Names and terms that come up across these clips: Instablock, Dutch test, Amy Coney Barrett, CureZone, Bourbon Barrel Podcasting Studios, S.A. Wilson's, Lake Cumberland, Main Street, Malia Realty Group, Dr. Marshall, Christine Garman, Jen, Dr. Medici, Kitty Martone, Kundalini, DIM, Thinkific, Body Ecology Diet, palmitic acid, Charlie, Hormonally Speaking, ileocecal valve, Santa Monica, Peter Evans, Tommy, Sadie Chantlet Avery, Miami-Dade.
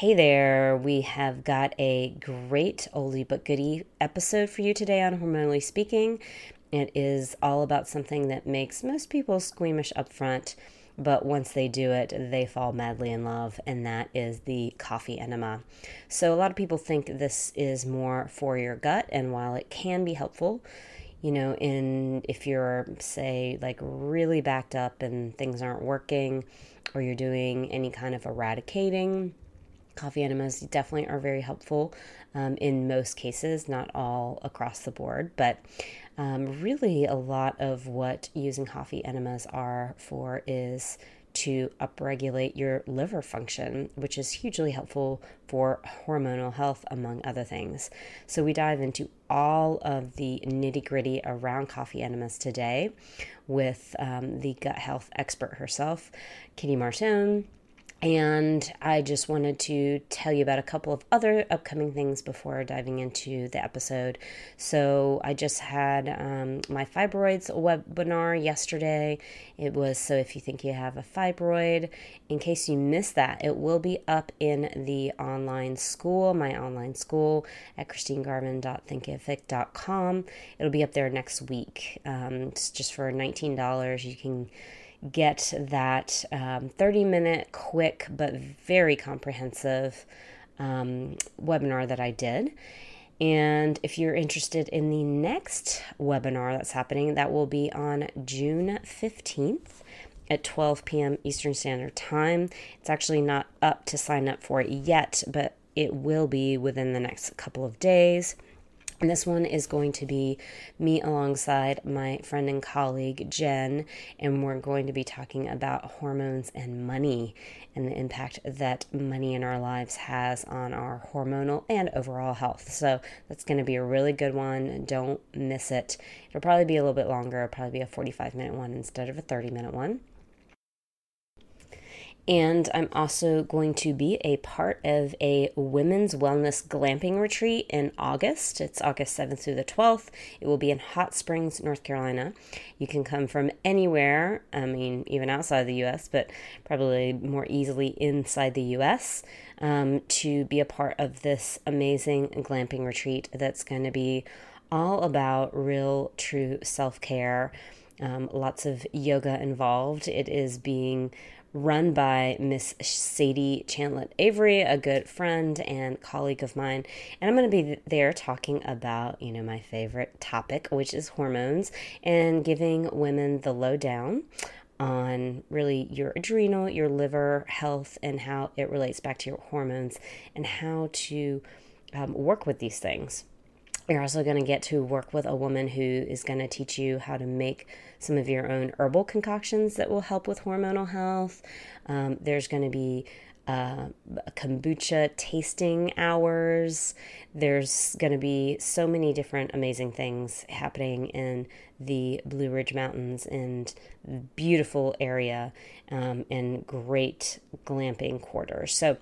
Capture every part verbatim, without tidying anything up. Hey there, we have got a great oldie but goodie episode for you today on Hormonally Speaking. It is all about something that makes most people squeamish up front, but once they do it, they fall madly in love, and that is the coffee enema. So a lot of people think this is more for your gut, and while it can be helpful, you know, in if you're, say, like really backed up and things aren't working, or you're doing any kind of eradicating, coffee enemas definitely are very helpful um, in most cases, not all across the board, but um, really a lot of what using coffee enemas are for is to upregulate your liver function, which is hugely helpful for hormonal health, among other things. So we dive into all of the nitty-gritty around coffee enemas today with um, the gut health expert herself, Kitty Martone. And I just wanted to tell you about a couple of other upcoming things before diving into the episode. So I just had um, my fibroids webinar yesterday. It was, so if you think you have a fibroid, in case you missed that, it will be up in the online school, my online school at christine garman dot thinkific dot com. It'll be up there next week. Um, it's just for nineteen dollars. You can get that um, thirty minute quick but very comprehensive um, webinar that I did. And if you're interested in the next webinar that's happening, that will be on June fifteenth at twelve p.m. Eastern Standard Time. It's actually not up to sign up for it yet, but it will be within the next couple of days. And this one is going to be me alongside my friend and colleague, Jen, and we're going to be talking about hormones and money and the impact that money in our lives has on our hormonal and overall health. So that's going to be a really good one. Don't miss it. It'll probably be a little bit longer. It'll probably be a forty-five minute one instead of a thirty minute one. And I'm also going to be a part of a women's wellness glamping retreat in August. It's August seventh through the twelfth. It will be in Hot Springs, North Carolina. You can come from anywhere, I mean, even outside the U S, but probably more easily inside the U S, um, to be a part of this amazing glamping retreat that's going to be all about real, true self-care. Um, lots of yoga involved. It is being run by Miss Sadie Chantlet Avery, a good friend and colleague of mine. And I'm going to be there talking about, you know, my favorite topic, which is hormones and giving women the lowdown on really your adrenal, your liver health, and how it relates back to your hormones and how to um, work with these things. You're also going to get to work with a woman who is going to teach you how to make some of your own herbal concoctions that will help with hormonal health. Um, there's going to be uh, kombucha tasting hours. There's going to be so many different amazing things happening in the Blue Ridge Mountains and beautiful area um, and great glamping quarters. So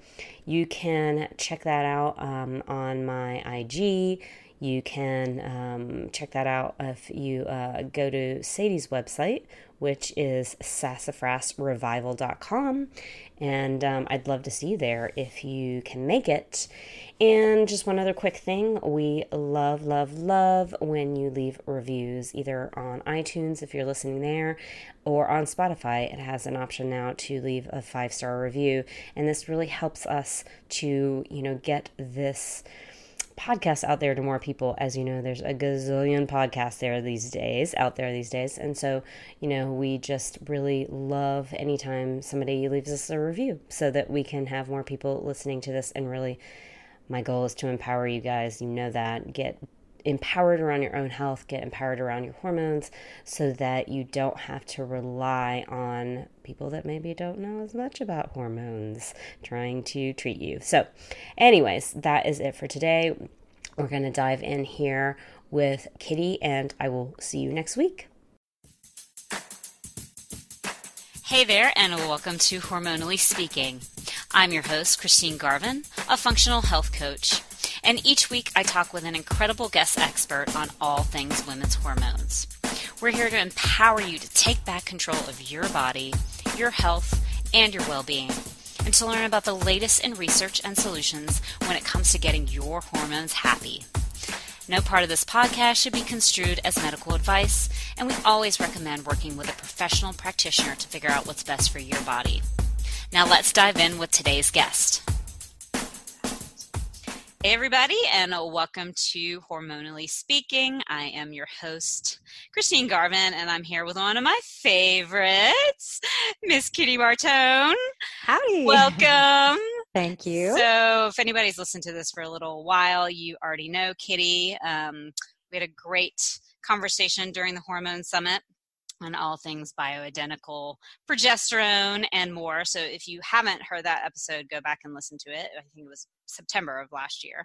you can check that out um, on my I G. You can um, check that out if you uh, go to Sadie's website, which is sassafras revival dot com. And um, I'd love to see you there if you can make it. And just one other quick thing. We love, love, love when you leave reviews, either on iTunes if you're listening there, or on Spotify. It has an option now to leave a five star review. And this really helps us to, you know, get this podcasts out there to more people. As you know, there's a gazillion podcasts there these days, out there these days. And so, you know, we just really love anytime somebody leaves us a review so that we can have more people listening to this. And really, my goal is to empower you guys. You know that. Get empowered around your own health, get empowered around your hormones so that you don't have to rely on people that maybe don't know as much about hormones trying to treat you. So anyways, that is it for today. We're going to dive in here with Kitty, and I will see you next week. Hey there, and welcome to Hormonally Speaking. I'm your host, Christine Garvin, a functional health coach. And each week I talk with an incredible guest expert on all things women's hormones. We're here to empower you to take back control of your body, your health, and your well-being, and and to learn about the latest in research and solutions when it comes to getting your hormones happy. No part of this podcast should be construed as medical advice, and we always recommend working with a professional practitioner to figure out what's best for your body. Now let's dive in with today's guest. Hey everybody, and welcome to Hormonally Speaking. I am your host, Christine Garvin, and I'm here with one of my favorites, Miss Kitty Martone. Howdy. Welcome. Thank you. So if anybody's listened to this for a little while, you already know Kitty. Um, we had a great conversation during the Hormone Summit on all things bioidentical progesterone and more. So if you haven't heard that episode, go back and listen to it. I think it was September of last year.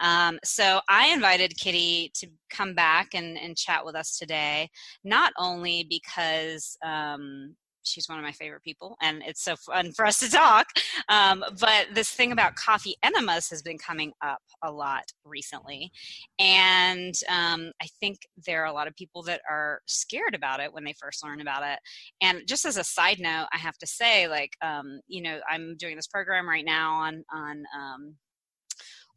Um, so I invited Kitty to come back and, and chat with us today, not only because um, she's one of my favorite people and it's so fun for us to talk, um, but this thing about coffee enemas has been coming up a lot recently. And um, I think there are a lot of people that are scared about it when they first learn about it. And just as a side note, I have to say, like, um, you know, I'm doing this program right now on, on, um,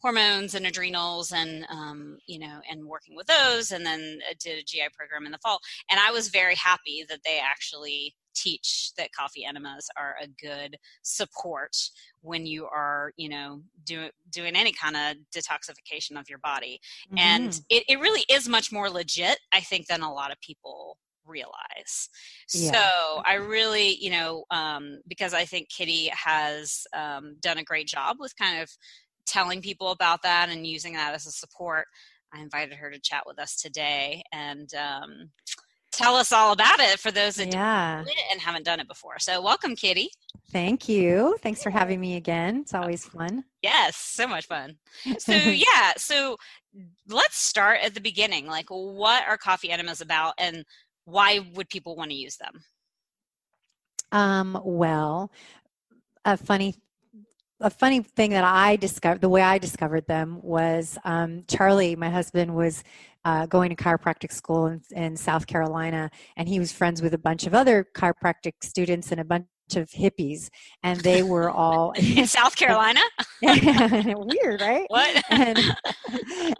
hormones and adrenals and, um, you know, and working with those, and then did a G I program in the fall. And I was very happy that they actually teach that coffee enemas are a good support when you are, you know, do, doing any kind of detoxification of your body. Mm-hmm. And it, it really is much more legit, I think, than a lot of people realize. Yeah. So I really, you know, um, because I think Kitty has um, done a great job with kind of telling people about that and using that as a support, I invited her to chat with us today and um, tell us all about it for those that yeah. did it and haven't done it before. So welcome, Kitty. Thank you. Thanks for having me again. It's always fun. Yes, so much fun. So yeah, so let's start at the beginning. Like, what are coffee enemas about and why would people want to use them? Um, well, a funny A funny thing that I discovered, the way I discovered them was um, Charlie, my husband, was uh, going to chiropractic school in, in South Carolina, and he was friends with a bunch of other chiropractic students and a bunch of hippies, and they were all in South Carolina. Weird, right? What? And,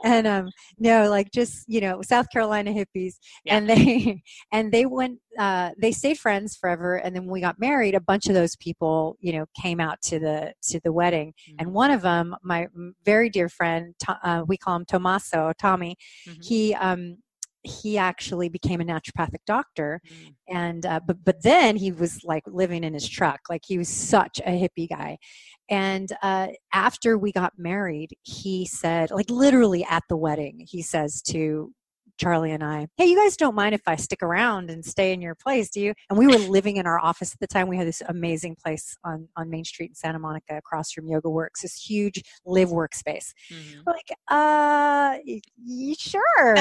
and um, no, like just, you know, South Carolina hippies, yeah. and they and they went. Uh, they stayed friends forever, and then when we got married, a bunch of those people, you know, came out to the to the wedding, mm-hmm. and one of them, my very dear friend, uh, we call him Tomaso, Tommy. Mm-hmm. He. Um, he actually became a naturopathic doctor. Mm. And, uh, but, but then he was like living in his truck. Like, he was such a hippie guy. And, uh, after we got married, he said, like literally at the wedding, he says to Charlie and I, "Hey, you guys don't mind if I stick around and stay in your place, do you?" And we were living in our office at the time. We had this amazing place on, on Main Street in Santa Monica across from Yoga Works, this huge live workspace. Mm-hmm. We're like, uh, y- sure.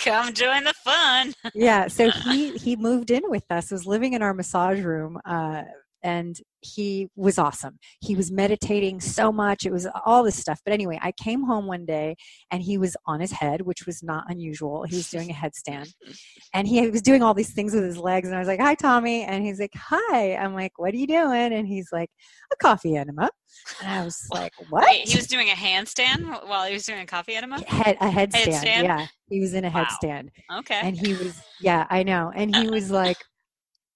Come join the fun. Yeah. So he, he moved in with us, was living in our massage room, uh, and he was awesome. He was meditating so much. It was all this stuff. But anyway, I came home one day and he was on his head, which was not unusual. He was doing a headstand and he was doing all these things with his legs. And I was like, "Hi, Tommy." And he's like, "Hi." I'm like, "What are you doing?" And he's like, "A coffee enema." And I was like, "What?" Wait, he was doing a handstand while he was doing a coffee enema? Head, a headstand. headstand. Yeah. He was in a wow. headstand. Okay. And he was, yeah, I know. And he was like,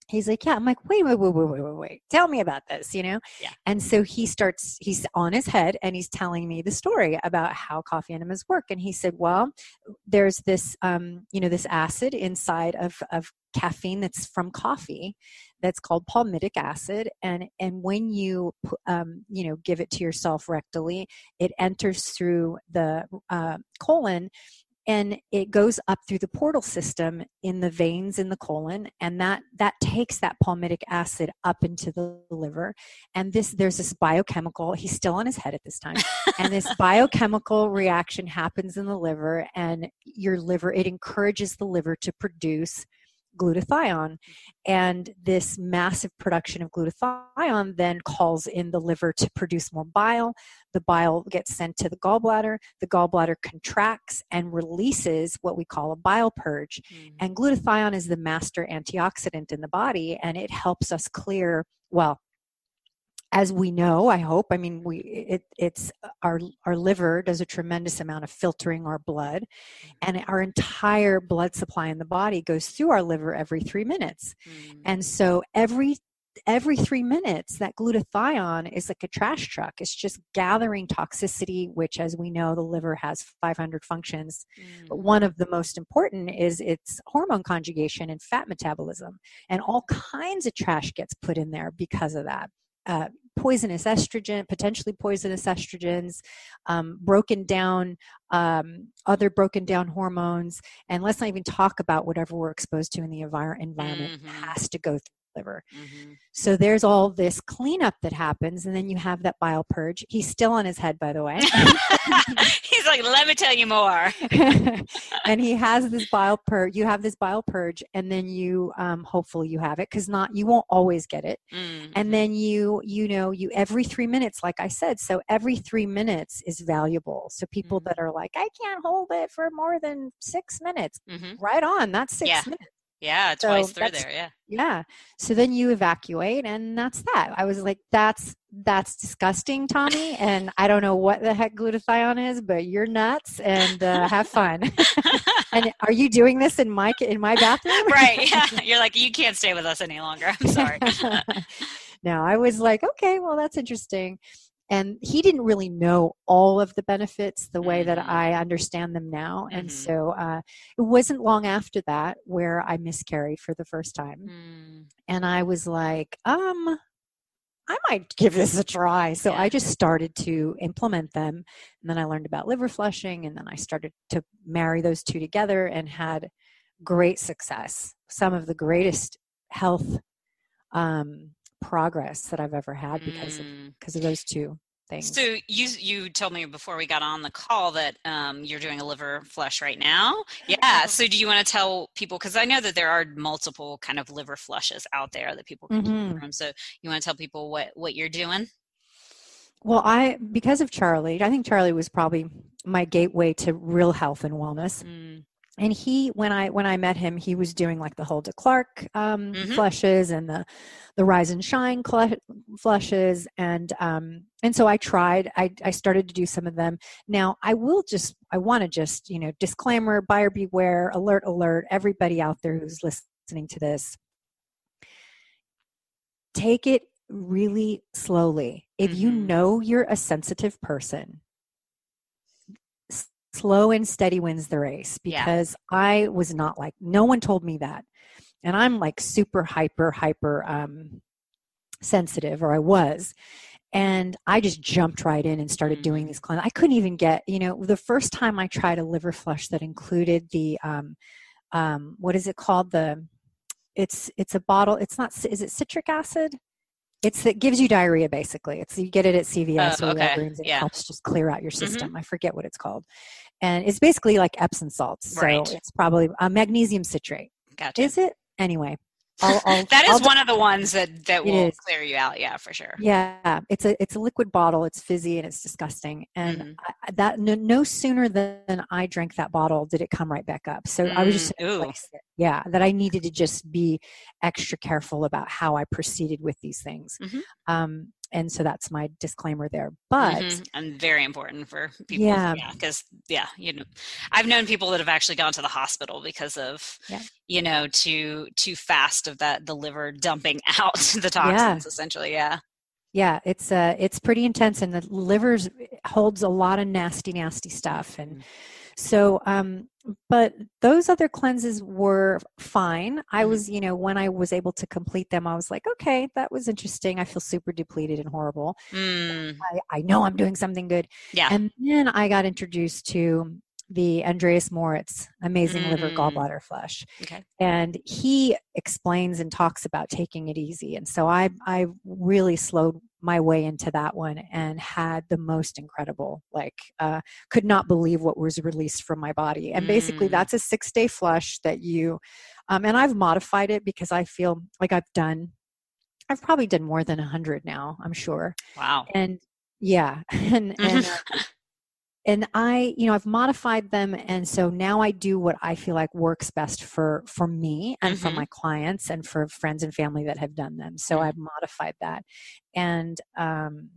He's like, yeah. I'm like, wait, wait, wait, wait, wait, wait, wait. Tell me about this, you know? Yeah. And so he starts, he's on his head and he's telling me the story about how coffee enemas work. And he said, well, there's this, um, you know, this acid inside of, of caffeine that's from coffee that's called palmitic acid. And, and when you, um, you know, give it to yourself rectally, it enters through the uh, colon. And it goes up through the portal system in the veins in the colon, and that that takes that palmitic acid up into the liver. And this there's this biochemical, he's still on his head at this time, and this biochemical reaction happens in the liver, and your liver, it encourages the liver to produce glutathione. And this massive production of glutathione then calls in the liver to produce more bile. The bile gets sent to the gallbladder. The gallbladder contracts and releases what we call a bile purge. Mm. And glutathione is the master antioxidant in the body, and it helps us clear, well, as we know, I hope, I mean, we it, it's our our liver does a tremendous amount of filtering our blood, and our entire blood supply in the body goes through our liver every three minutes. Mm. And so every every three minutes, that glutathione is like a trash truck. It's just gathering toxicity, which, as we know, the liver has five hundred functions. Mm. But one of the most important is its hormone conjugation and fat metabolism. And all kinds of trash gets put in there because of that. Uh, poisonous estrogen, potentially poisonous estrogens, um, broken down, um, other broken down hormones. And let's not even talk about whatever we're exposed to in the envir- environment mm-hmm. has to go through liver. Mm-hmm. So there's all this cleanup that happens, and then you have that bile purge. He's still on his head, by the way. He's like, let me tell you more. And he has this bile purge. You have this bile purge, and then you um, hopefully you have it, because not you won't always get it. Mm-hmm. And then you you know you every three minutes, like I said. So every three minutes is valuable. So people mm-hmm. that are like, I can't hold it for more than six minutes. Mm-hmm. Right on. That's six yeah. minutes. Yeah, twice so through there, yeah. Yeah. So then you evacuate, and that's that. I was like, that's that's disgusting, Tommy, and I don't know what the heck glutathione is, but you're nuts, and uh, have fun. And are you doing this in my in my bathroom? Right, yeah. You're like, you can't stay with us any longer. I'm sorry. No, I was like, okay, well, that's interesting. And he didn't really know all of the benefits the way that I understand them now. Mm-hmm. And so uh, it wasn't long after that where I miscarried for the first time. Mm. And I was like, um, I might give this a try. So yeah. I just started to implement them. And then I learned about liver flushing. And then I started to marry those two together and had great success. Some of the greatest health um progress that I've ever had because of, mm. because of those two things. So you you told me before we got on the call that um, you're doing a liver flush right now. Yeah. So do you want to tell people, because I know that there are multiple kind of liver flushes out there that people can mm-hmm. do from. So you want to tell people what, what you're doing? Well, I because of Charlie, I think Charlie was probably my gateway to real health and wellness. Mm. And he, when I, when I met him, he was doing like the Hulda Clark um, mm-hmm. flushes and the, the Rise and Shine cl- flushes. And, um, and so I tried, I, I started to do some of them. Now I will just, I want to just, you know, disclaimer, buyer beware, alert, alert, everybody out there who's listening to this, take it really slowly. If mm-hmm. you know you're a sensitive person, slow and steady wins the race, because yeah. I was not like, no one told me that. And I'm like super hyper, hyper um, sensitive, or I was. And I just jumped right in and started mm-hmm. doing these cleanse. I couldn't even get, you know, the first time I tried a liver flush that included the, um, um, what is it called? The, it's, it's a bottle. It's not, is it citric acid? It's that gives you diarrhea, basically. It's you get it at C V S oh, or okay. whatever, and it yeah. helps just clear out your system. Mm-hmm. I forget what it's called. And it's basically like Epsom salts. Right. So it's probably uh, magnesium citrate. Gotcha. Is it? Anyway. I'll, I'll, that is I'll one do- of the ones that, that will is. clear you out. Yeah, for sure. Yeah. It's a it's a liquid bottle. It's fizzy and it's disgusting. And mm-hmm. I, that no, no sooner than I drank that bottle did it come right back up. So mm-hmm. I was just in a place that, yeah, that I needed to just be extra careful about how I proceeded with these things. Mm-hmm. Um, and so that's my disclaimer there. But mm-hmm. and very important for people. Yeah. Because yeah, yeah, you know, I've known people that have actually gone to the hospital because of yeah. you know, too too fast of that the liver dumping out the toxins yeah. essentially. Yeah. Yeah, it's uh it's pretty intense, and the liver holds a lot of nasty, nasty stuff. And mm-hmm. so um but those other cleanses were fine. I was, you know, when I was able to complete them, I was like, okay, that was interesting. I feel super depleted and horrible. Mm. I, I know I'm doing something good. Yeah. And then I got introduced to the Andreas Moritz amazing mm. liver gallbladder flush. Okay. And he explains and talks about taking it easy. And so I, I really slowed my way into that one and had the most incredible, like, uh, could not believe what was released from my body. And basically mm. that's a six day flush that you, um, and I've modified it because I feel like I've done, I've probably done more than a hundred now, I'm sure. Wow. And yeah. And, and uh, And I, you know, I've modified them. And so now I do what I feel like works best for, for me and mm-hmm. for my clients and for friends and family that have done them. So mm-hmm. I've modified that. And, um,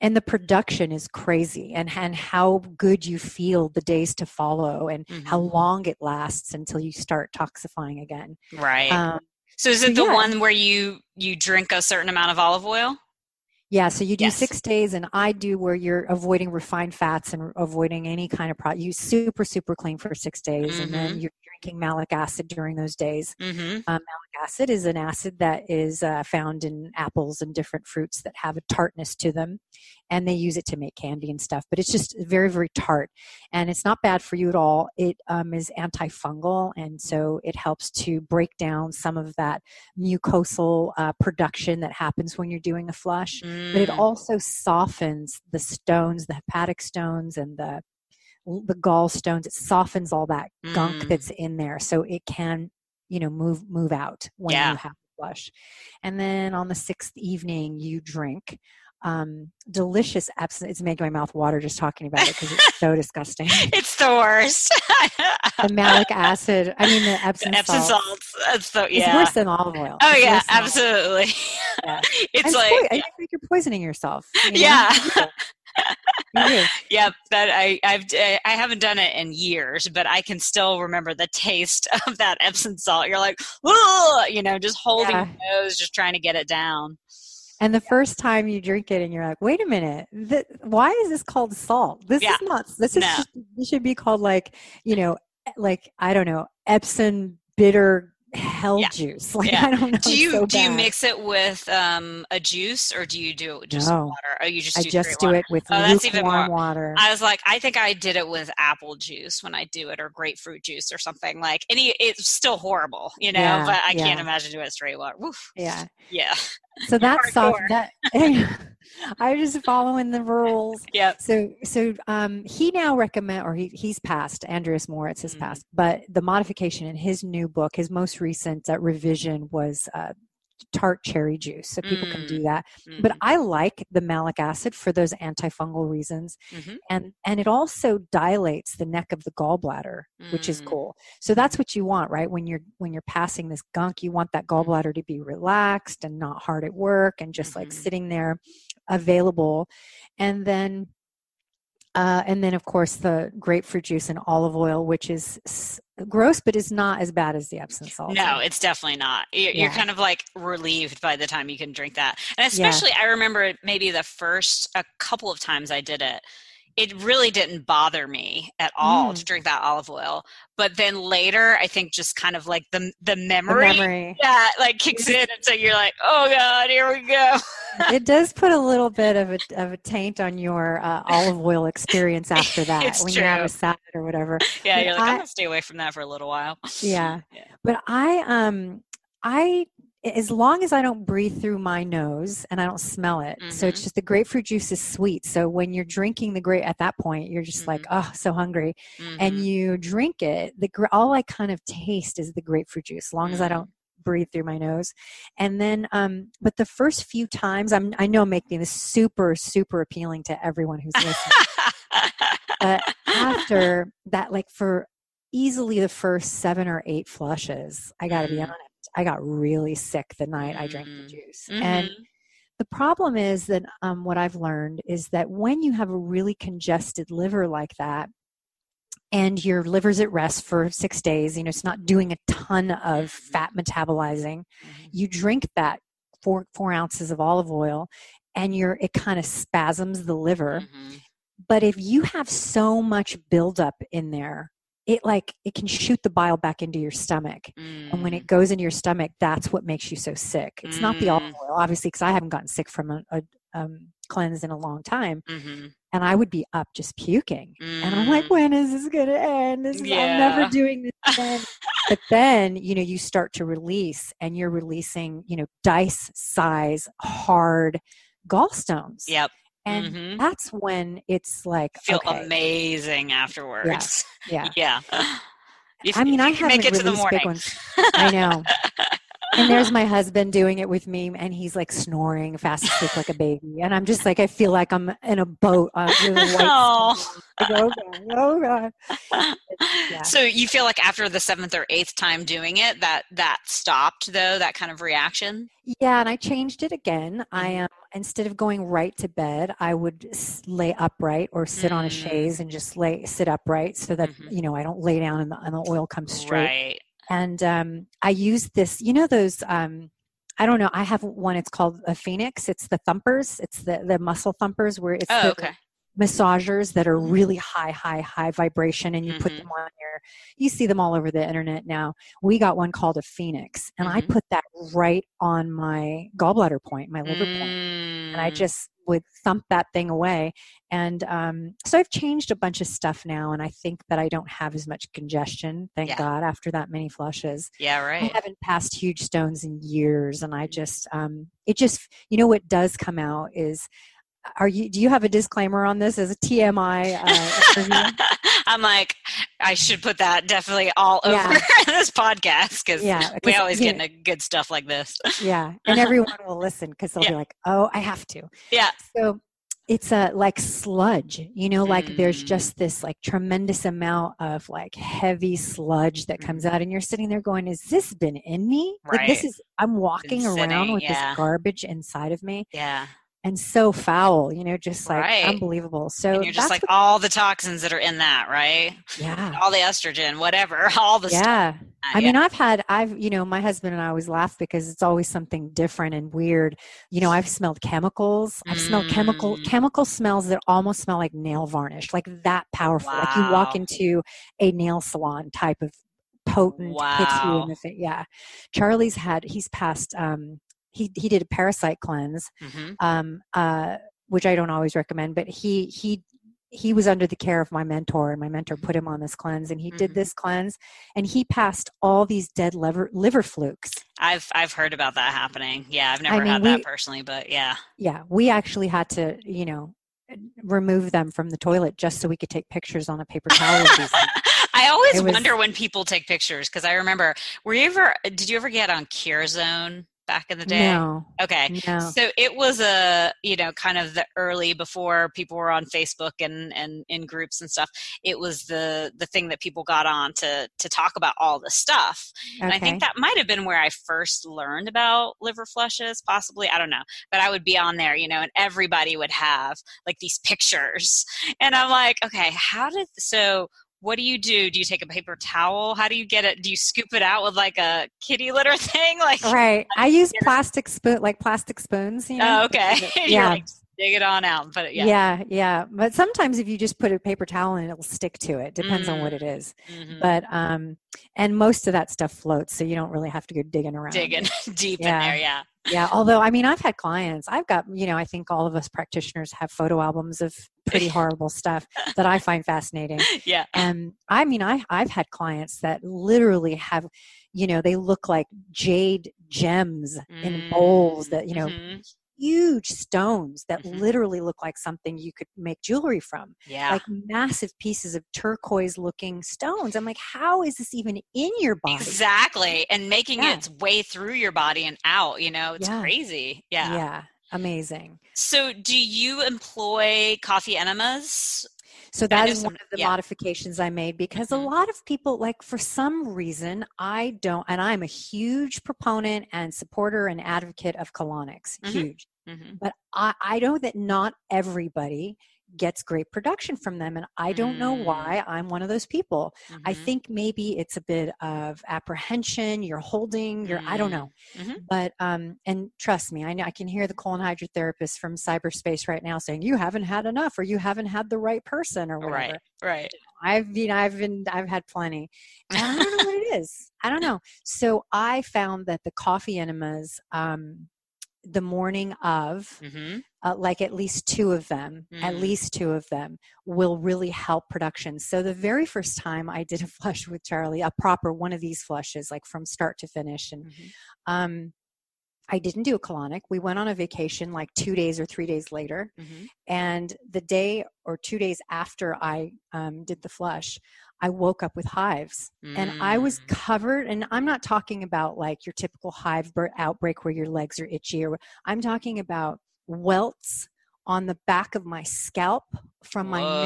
and the production is crazy, and, and how good you feel the days to follow, and mm-hmm. how long it lasts until you start toxifying again. Right. Um, so is it so the yeah. one where you, you drink a certain amount of olive oil? Yeah, so you do yes. six days, and I do where you're avoiding refined fats and avoiding any kind of product. You super, super clean for six days, mm-hmm. and then you're drinking malic acid during those days. Mm-hmm. Um, malic acid is an acid that is uh, found in apples and different fruits that have a tartness to them, and they use it to make candy and stuff. But it's just very, very tart, and it's not bad for you at all. It um, is antifungal, and so it helps to break down some of that mucosal uh, production that happens when you're doing a flush. Mm-hmm. But it also softens the stones, the hepatic stones and the the gallstones. It softens all that gunk mm. that's in there, so it can, you know, move move out when yeah. you have a flush. And then on the sixth evening, you drink um, delicious absinthe. It's making my mouth water just talking about it because it's so disgusting. It's the worst. The malic acid. I mean, the Epsom, the Epsom salt. salts. That's so, yeah. It's worse than olive oil. Oh, it's yeah, absolutely. Yeah. It's and like, po- I think you're poisoning yourself. You know? Yeah. Mm-hmm. Yeah, but I I've I haven't done it in years, but I can still remember the taste of that Epsom salt. You're like, ooh, you know, just holding yeah. your nose, just trying to get it down. And the first time you drink it, and you're like, "Wait a minute, th- why is this called salt? This yeah. is not. This is. No. Just, this should be called like, you know, like I don't know, Epsom bitter hell yeah. juice. Like yeah. I don't know. Do you so do bad. you mix it with um, a juice, or do you do it with just no. water? Oh, you just. Do I just do water. it with oh, lukewarm water. I was like, I think I did it with apple juice when I do it, or grapefruit juice, or something like. Any, it's still horrible, you know. Yeah, but I yeah. can't imagine doing it straight water. Oof. Yeah. Yeah. So that's soft. That, I just follow in the rules. Yep. So, so um, he now recommend, or he he's passed. Andreas Moritz has mm-hmm. passed, but the modification in his new book, his most recent uh, revision was uh, tart cherry juice. So people mm-hmm. can do that. Mm-hmm. But I like the malic acid for those antifungal reasons, mm-hmm. and and it also dilates the neck of the gallbladder, mm-hmm. which is cool. So that's what you want, right? When you're when you're passing this gunk, you want that gallbladder to be relaxed and not hard at work and just mm-hmm. like sitting there. Available. And then, uh, and then of course the grapefruit juice and olive oil, which is s- gross, but is not as bad as the Epsom salt. No, it's definitely not. You're, yeah. you're kind of like relieved by the time you can drink that. And especially yeah. I remember maybe the first, a couple of times I did it, it really didn't bother me at all mm. to drink that olive oil. But then later, I think just kind of like the the memory, the memory. that like kicks in, and so you're like, oh God, here we go. It does put a little bit of a of a taint on your uh, olive oil experience after that. It's when true. You have a salad or whatever. Yeah, but you're like, I, I'm gonna stay away from that for a little while. Yeah, yeah. But I um I. as long as I don't breathe through my nose and I don't smell it. Mm-hmm. So it's just the grapefruit juice is sweet. So when you're drinking the grape at that point, you're just mm-hmm. like, oh, so hungry. Mm-hmm. And you drink it. The all I kind of taste is the grapefruit juice, as long mm-hmm. as I don't breathe through my nose. And then, um, but the first few times, I'm, I know I'm making this super, super appealing to everyone who's listening. But after that, like for easily the first seven or eight flushes, I got to mm-hmm. be honest, I got really sick the night I drank the juice. Mm-hmm. And the problem is that um, what I've learned is that when you have a really congested liver like that, and your liver's at rest for six days, you know, it's not doing a ton of fat metabolizing, mm-hmm. you drink that four, four ounces of olive oil, and you're, it kind of spasms the liver. Mm-hmm. But if you have so much buildup in there, it like, it can shoot the bile back into your stomach. Mm. And when it goes into your stomach, that's what makes you so sick. It's mm. not the olive oil, obviously, because I haven't gotten sick from a, a um, cleanse in a long time. Mm-hmm. And I would be up just puking. Mm. And I'm like, when is this going to end? This is, yeah. I'm never doing this again. But then, you know, you start to release, and you're releasing, you know, dice size, hard gallstones. Yep. And mm-hmm. that's when it's like, feel okay. amazing afterwards. Yeah. Yeah. yeah. If, I mean, I haven't make it to the morning. Big ones. I know. And there's my husband doing it with me, and he's like snoring fast asleep like a baby. And I'm just like, I feel like I'm in a boat. Uh, with a white like, oh, God, oh, God. Yeah. So you feel like after the seventh or eighth time doing it, that that stopped though, that kind of reaction? Yeah, and I changed it again. I um, instead of going right to bed, I would lay upright or sit mm. on a chaise and just lay sit upright so that mm-hmm. you know I don't lay down and the, and the oil comes straight. Right. And um, I use this, you know, those, um, I don't know. I have one, it's called a Phoenix. It's the thumpers. It's the, the muscle thumpers where it's oh, the okay. massagers that are really high, high, high vibration. And you mm-hmm. put them on your, you see them all over the internet now. We got one called a Phoenix, and mm-hmm. I put that right on my gallbladder point, my liver mm. point. And I just would thump that thing away. And um, so I've changed a bunch of stuff now. And I think that I don't have as much congestion, thank yeah. God, after that many flushes. Yeah, right. I haven't passed huge stones in years. And I just, um, it just, you know, what does come out is, are you, do you have a disclaimer on this as a T M I? Uh, I'm like, I should put that definitely all over yeah. this podcast because yeah, we always get into good stuff like this. Yeah. And everyone will listen because they'll yeah. be like, oh, I have to. Yeah. So it's a like sludge, you know, like mm. there's just this like tremendous amount of like heavy sludge that comes out, and you're sitting there going, is this been in me? Right. Like this is, I'm walking around sitting, with yeah. this garbage inside of me. Yeah. And so foul, you know, just like right. unbelievable. So and you're just like all the toxins that are in that, right? Yeah. All the estrogen, whatever, all the yeah. stuff. I yeah. mean, I've had, I've, you know, my husband and I always laugh because it's always something different and weird. You know, I've smelled chemicals. I've mm. smelled chemical, chemical smells that almost smell like nail varnish, like that powerful. Wow. Like you walk into a nail salon type of potent, wow. hits you in the face. Yeah. Charlie's had, he's passed, um, He he did a parasite cleanse, mm-hmm. um, uh, which I don't always recommend, but he he he was under the care of my mentor, and my mentor put him on this cleanse, and he mm-hmm. did this cleanse, and he passed all these dead liver liver flukes. I've I've heard about that happening. Yeah, I've never I mean, had that we, personally, but yeah, yeah, we actually had to, you know, remove them from the toilet just so we could take pictures on a paper towel. Of these I always it wonder was, when people take pictures because I remember. Were you ever? Did you ever get on CureZone? Back in the day? No. Okay. No. So it was a, you know, kind of the early before people were on Facebook and, and in groups and stuff. It was the, the thing that people got on to, to talk about all the stuff. Okay. And I think that might've been where I first learned about liver flushes, possibly. I don't know, but I would be on there, you know, and everybody would have like these pictures, and I'm like, okay, how did, so what do you do? Do you take a paper towel? How do you get it? Do you scoop it out with like a kitty litter thing? Like right. I use plastic spoon, like plastic spoons. You know? Oh, okay. Yeah. Like, dig it on out and put it. Yeah. yeah. Yeah. But sometimes if you just put a paper towel in, it'll stick to it. Depends mm-hmm. on what it is. Mm-hmm. But, um, and most of that stuff floats. So you don't really have to go digging around. Digging deep yeah. in there. Yeah. Yeah. Although, I mean, I've had clients, I've got, you know, I think all of us practitioners have photo albums of pretty horrible stuff that I find fascinating. Yeah. And I mean, I, I've had clients that literally have, you know, they look like jade gems mm. in bowls that, you know, mm-hmm. huge stones that mm-hmm. literally look like something you could make jewelry from. Yeah. Like massive pieces of turquoise looking stones. I'm like, how is this even in your body? Exactly. And making yeah. its way through your body and out, you know, it's yeah. crazy. Yeah. Yeah. Amazing. So do you employ coffee enemas? So that is one of the yeah. modifications I made because mm-hmm. a lot of people, like for some reason, I don't, and I'm a huge proponent and supporter and advocate of colonics, mm-hmm. huge. Mm-hmm. But I, I know that not everybody gets great production from them. And I don't mm. know why I'm one of those people. Mm-hmm. I think maybe it's a bit of apprehension. You're holding your, mm. I don't know. Mm-hmm. But, um, and trust me, I know I can hear the colon hydrotherapist from cyberspace right now saying, you haven't had enough, or you haven't had the right person, or whatever. Right. Right. I've been, you know, I've been, I've had plenty. And I don't know what it is. I don't know. So I found that the coffee enemas, um, the morning of, mm-hmm. uh, like at least two of them, mm. at least two of them will really help production. So the very first time I did a flush with Charlie, a proper one of these flushes, like from start to finish. And, mm-hmm. um, I didn't do a colonic. We went on a vacation like two days or three days later. Mm-hmm. And the day or two days after I, um, did the flush, I woke up with hives mm. and I was covered. And I'm not talking about like your typical hive outbreak where your legs are itchy, or I'm talking about welts on the back of my scalp, from my Whoa.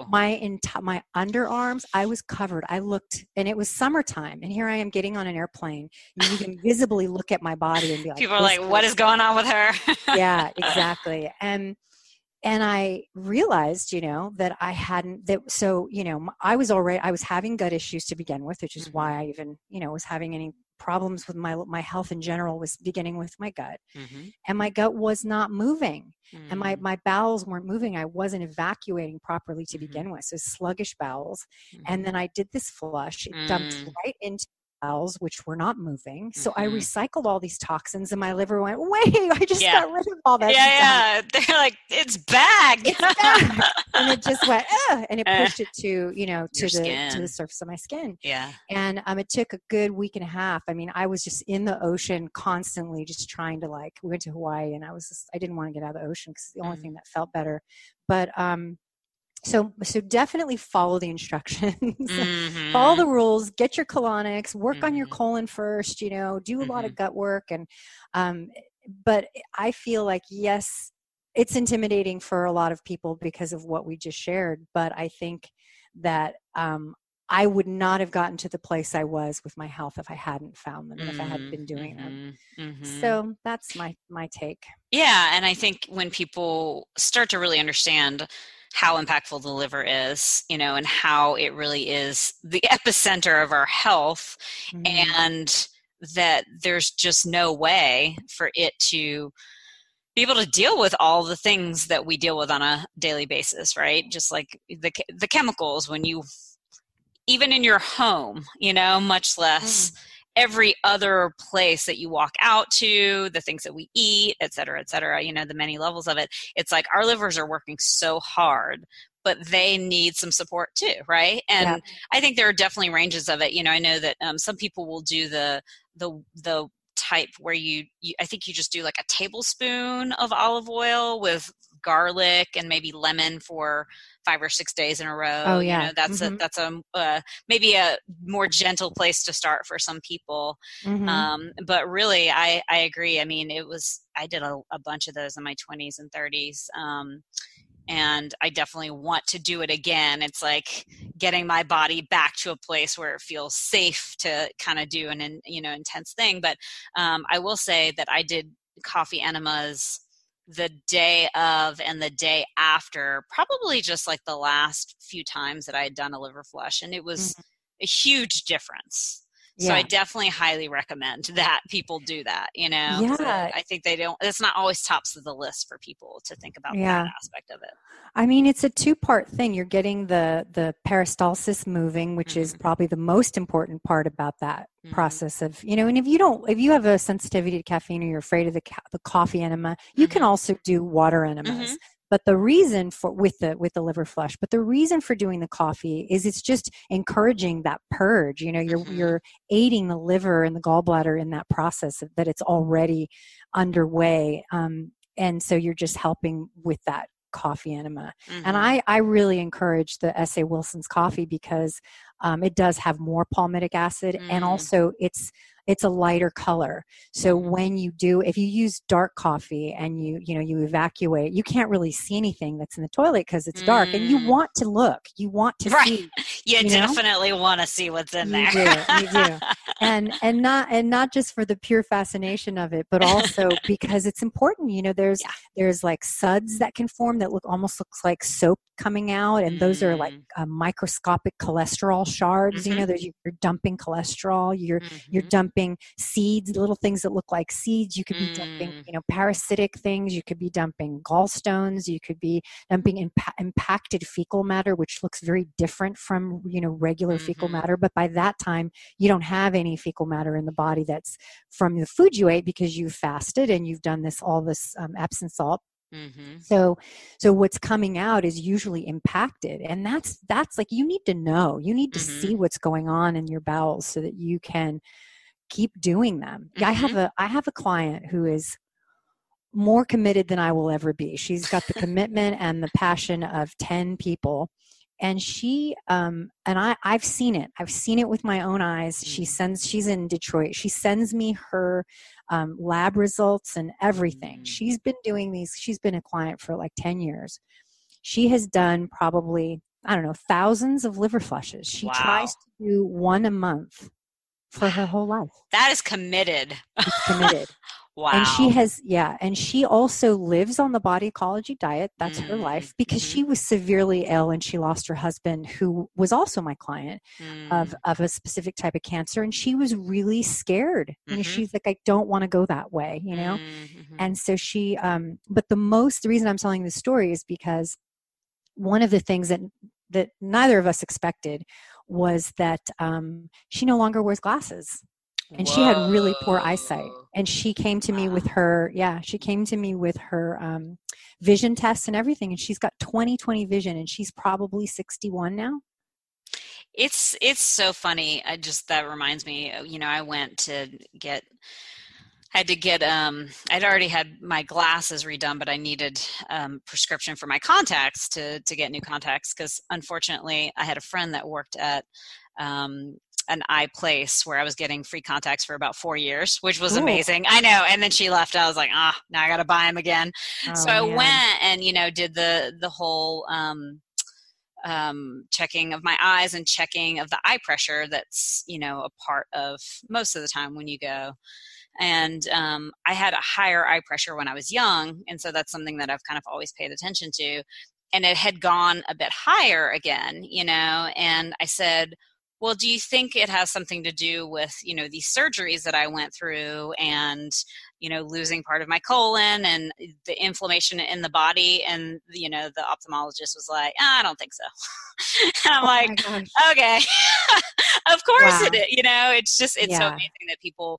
neck, my enti- my underarms. I was covered. I looked, and it was summertime, and here I am getting on an airplane, and you can visibly look at my body and be like, people are like, person. what is going on with her? Yeah, exactly. And, and I realized, you know, that I hadn't, that, so, you know, I was already, I was having gut issues to begin with, which is mm-hmm. why I even, you know, was having any problems with my my health in general, was beginning with my gut. Mm-hmm. And my gut was not moving. Mm-hmm. And my, my bowels weren't moving. I wasn't evacuating properly to mm-hmm. begin with. So sluggish bowels. Mm-hmm. And then I did this flush. It mm-hmm. dumped right into bowels, which were not moving. So mm-hmm. I recycled all these toxins, and my liver went, wait, I just yeah. got rid of all that. Yeah, stuff. yeah. They're like, it's back. It's back. And it just went, Ugh, and it pushed uh, it to, you know, to the skin. to the surface of my skin. Yeah. And um, it took a good week and a half. I mean, I was just in the ocean constantly, just trying to, like, we went to Hawaii, and I was just, I didn't want to get out of the ocean because it's the only mm-hmm. thing that felt better. But, um, So, so definitely follow the instructions, mm-hmm. follow the rules, get your colonics, work mm-hmm. on your colon first, you know, do a mm-hmm. lot of gut work. And, um, but I feel like, yes, it's intimidating for a lot of people because of what we just shared. But I think that, um, I would not have gotten to the place I was with my health if I hadn't found them, mm-hmm, if I hadn't been doing mm-hmm, them. Mm-hmm. So that's my, my take. Yeah. And I think when people start to really understand how impactful the liver is, you know, and how it really is the epicenter of our health, mm-hmm. and that there's just no way for it to be able to deal with all the things that we deal with on a daily basis, right? Just like the the chemicals when you, even in your home, you know, much less mm. every other place that you walk out to, the things that we eat, et cetera, et cetera, you know, the many levels of it. It's like our livers are working so hard, but they need some support too, right? And yeah. I think there are definitely ranges of it. You know, I know that um, some people will do the the the type where you, you, I think you just do like a tablespoon of olive oil with garlic and maybe lemon for five or six days in a row. Oh yeah. You know, that's mm-hmm. a, that's a, uh, maybe a more gentle place to start for some people. Mm-hmm. Um, but really I, I agree. I mean, it was, I did a, a bunch of those in my twenties and thirties. Um, and I definitely want to do it again. It's like getting my body back to a place where it feels safe to kind of do an, you know, intense thing. But, um, I will say that I did coffee enemas the day of and the day after, probably just like the last few times that I had done a liver flush, and it was mm-hmm. a huge difference. Yeah. So I definitely highly recommend that people do that, you know, yeah. So I think they don't, it's not always tops of the list for people to think about yeah. that aspect of it. I mean, it's a two part thing. You're getting the, the peristalsis moving, which mm-hmm. is probably the most important part about that mm-hmm. process of, you know, and if you don't, if you have a sensitivity to caffeine or you're afraid of the ca- the coffee enema, you mm-hmm. can also do water enemas. Mm-hmm. But the reason for with the with the liver flush, but the reason for doing the coffee is it's just encouraging that purge. You know, you're mm-hmm. you're aiding the liver and the gallbladder in that process that it's already underway, um, and so you're just helping with that coffee enema. Mm-hmm. And I I really encourage the S A. Wilson's coffee because um, it does have more palmitic acid, mm-hmm. and also it's. It's a lighter color. So when you do, if you use dark coffee and you, you know, you evacuate, you can't really see anything that's in the toilet because it's mm. dark, and you want to look, you want to right. see. You, you definitely want to see what's in you there. Do, you do. And, and not, and not just for the pure fascination of it, but also because it's important, you know, there's, yeah. there's like suds that can form that look almost looks like soap coming out. And mm. those are like uh, microscopic cholesterol shards, mm-hmm. you know, there's, you're dumping cholesterol, you're, mm-hmm. you're dumping seeds, little things that look like seeds. You could be mm. dumping, you know, parasitic things. You could be dumping gallstones. You could be dumping imp- impacted fecal matter, which looks very different from, you know, regular mm-hmm. fecal matter. But by that time, you don't have any fecal matter in the body that's from the food you ate because you fasted and you've done this, all this um, Epsom salt. Mm-hmm. So, so what's coming out is usually impacted, and that's, that's like, you need to know, you need to mm-hmm. see what's going on in your bowels so that you can keep doing them. Mm-hmm. I have a, I have a client who is more committed than I will ever be. She's got the commitment and the passion of ten people. And she, um, and I, I've seen it. I've seen it with my own eyes. She sends, she's in Detroit. She sends me her um, lab results and everything. She's been doing these. She's been a client for like ten years. She has done probably, I don't know, thousands of liver flushes. She wow. tries to do one a month for her whole life. That is committed. It's committed. Wow. And she has, yeah. And she also lives on the Body Ecology Diet. That's mm. her life, because mm-hmm. she was severely ill and she lost her husband, who was also my client, mm. of, of a specific type of cancer. And she was really scared. Mm-hmm. And she's like, I don't want to go that way, you know? Mm-hmm. And so she, um, but the most, the reason I'm telling this story is because one of the things that, that neither of us expected was that um, she no longer wears glasses. And Whoa. she had really poor eyesight, and she came to wow. me with her, yeah, she came to me with her um, vision tests and everything. And she's got twenty twenty vision, and she's probably sixty-one now. It's, it's so funny. I just, that reminds me, you know, I went to get, I had to get, um, I'd already had my glasses redone, but I needed um prescription for my contacts to, to get new contacts. 'Cause unfortunately I had a friend that worked at, um, an eye place where I was getting free contacts for about four years, which was Ooh. amazing. I know. And then she left. I was like, ah, oh, now I got to buy them again. Oh, so I yeah. went and, you know, did the, the whole, um, um, checking of my eyes and checking of the eye pressure. That's, you know, a part of most of the time when you go. And, um, I had a higher eye pressure when I was young. And so that's something that I've kind of always paid attention to. And it had gone a bit higher again, you know, and I said, well, do you think it has something to do with, you know, these surgeries that I went through and, you know, losing part of my colon and the inflammation in the body? And, you know, the ophthalmologist was like, oh, I don't think so. And I'm oh like, okay, of course wow. it is. You know, it's just, it's yeah. so amazing that people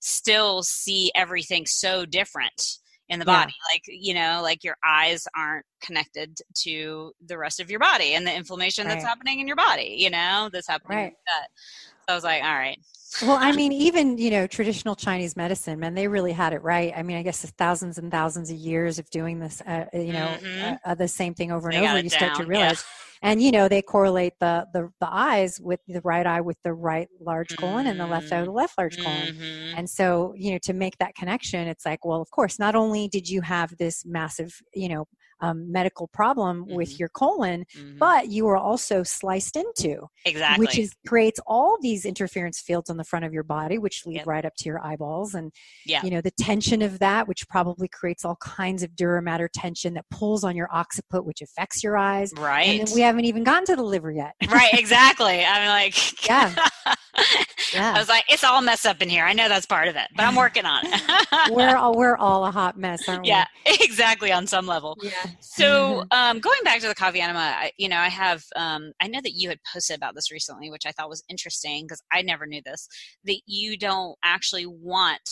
still see everything so different in the body. Yeah. Like, you know, like your eyes aren't connected to the rest of your body and the inflammation right. that's happening in your body, you know, that's happening right. in your gut. So I was like, all right. Well, I mean, even, you know, traditional Chinese medicine, man, they really had it right. I mean, I guess the thousands and thousands of years of doing this, uh, you know, mm-hmm. uh, uh, the same thing over and they over, you down. start to realize. Yeah. And, you know, they correlate the, the the eyes with the right eye with the right large mm-hmm. colon and the left eye with the left large colon. Mm-hmm. And so, you know, to make that connection, it's like, well, of course, not only did you have this massive, you know, Um, medical problem mm-hmm. with your colon, mm-hmm. but you are also sliced into, exactly, which is, creates all these interference fields on the front of your body, which lead yep. right up to your eyeballs, and yeah. you know, the tension of that, which probably creates all kinds of duromatter tension that pulls on your occiput, which affects your eyes. Right, and then we haven't even gotten to the liver yet. Right, exactly. I'm like, yeah. yeah, I was like, it's all messed up in here. I know that's part of it, but I'm working on it. we're all we're all a hot mess, aren't yeah, we? Yeah, exactly. On some level. Yeah. So um, going back to the coffee enema, I, you know, I have, um, I know that you had posted about this recently, which I thought was interesting because I never knew this, that you don't actually want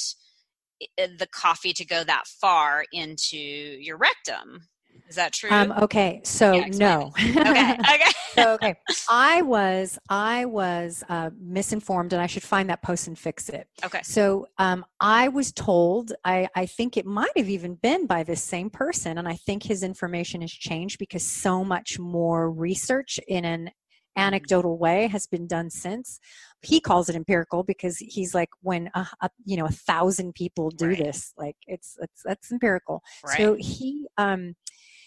the coffee to go that far into your rectum. Is that true? Um, okay. So yeah, no. okay. Okay. so, okay. I was, I was uh, misinformed, and I should find that post and fix it. Okay. So um, I was told, I, I think it might have even been by this same person. And I think his information has changed because so much more research in an anecdotal way has been done since. He calls it empirical because he's like, when a, a, you know, a thousand people do right. this, like it's, it's that's empirical. Right. So he, um,